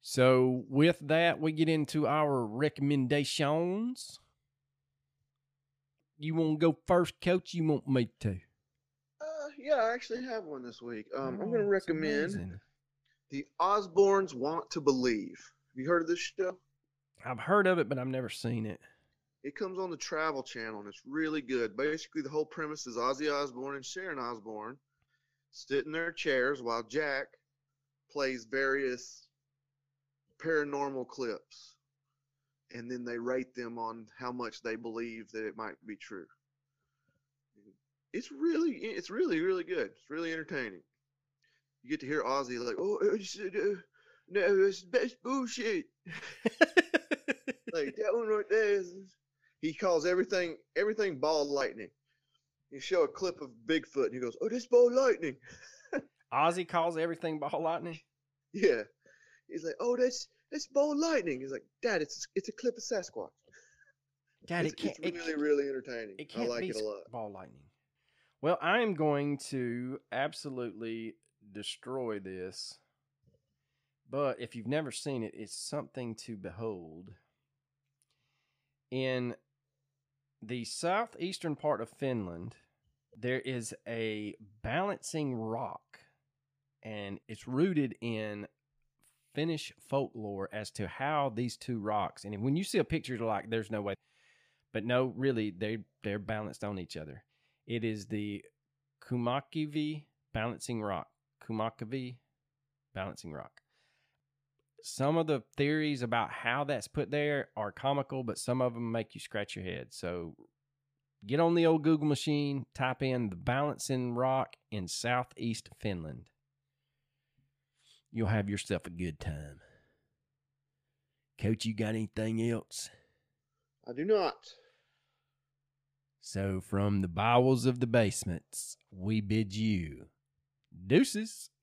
So with that, we get into our recommendations. You want to go first, Coach? You want me to? Uh, yeah, I actually have one this week. Um, oh, I'm going to recommend amazing. The Osbournes Want to Believe. Have you heard of this show? I've heard of it, but I've never seen it. It comes on the Travel Channel, and it's really good. Basically, the whole premise is Ozzy Osbourne and Sharon Osbourne sit in their chairs while Jack plays various paranormal clips, and then they rate them on how much they believe that it might be true. It's really, it's really, really good. It's really entertaining. You get to hear Ozzy like, oh, it's, uh, no, it's best bullshit. Like that one right there is, he calls everything, everything ball lightning. You show a clip of Bigfoot and he goes, oh, this ball lightning. Ozzy calls everything ball lightning? Yeah. He's like, oh, that's, that's ball lightning. He's like, Dad, it's, it's a clip of Sasquatch. Dad, it's, it can't, it's really, it, really entertaining. It can't I like be it a lot. Ball lightning. Well, I am going to absolutely destroy this. But if you've never seen it, it's something to behold. In the southeastern part of Finland, there is a balancing rock, and it's rooted in Finnish folklore as to how these two rocks, and when you see a picture, you're like, there's no way. But no, really, they, they're balanced on each other. It is the Kumakivi balancing rock. Kumakivi balancing rock. Some of the theories about how that's put there are comical, but some of them make you scratch your head. So get on the old Google machine, type in the balancing rock in southeast Finland. You'll have yourself a good time. Coach, you got anything else? I do not. So from the bowels of the basements, we bid you deuces.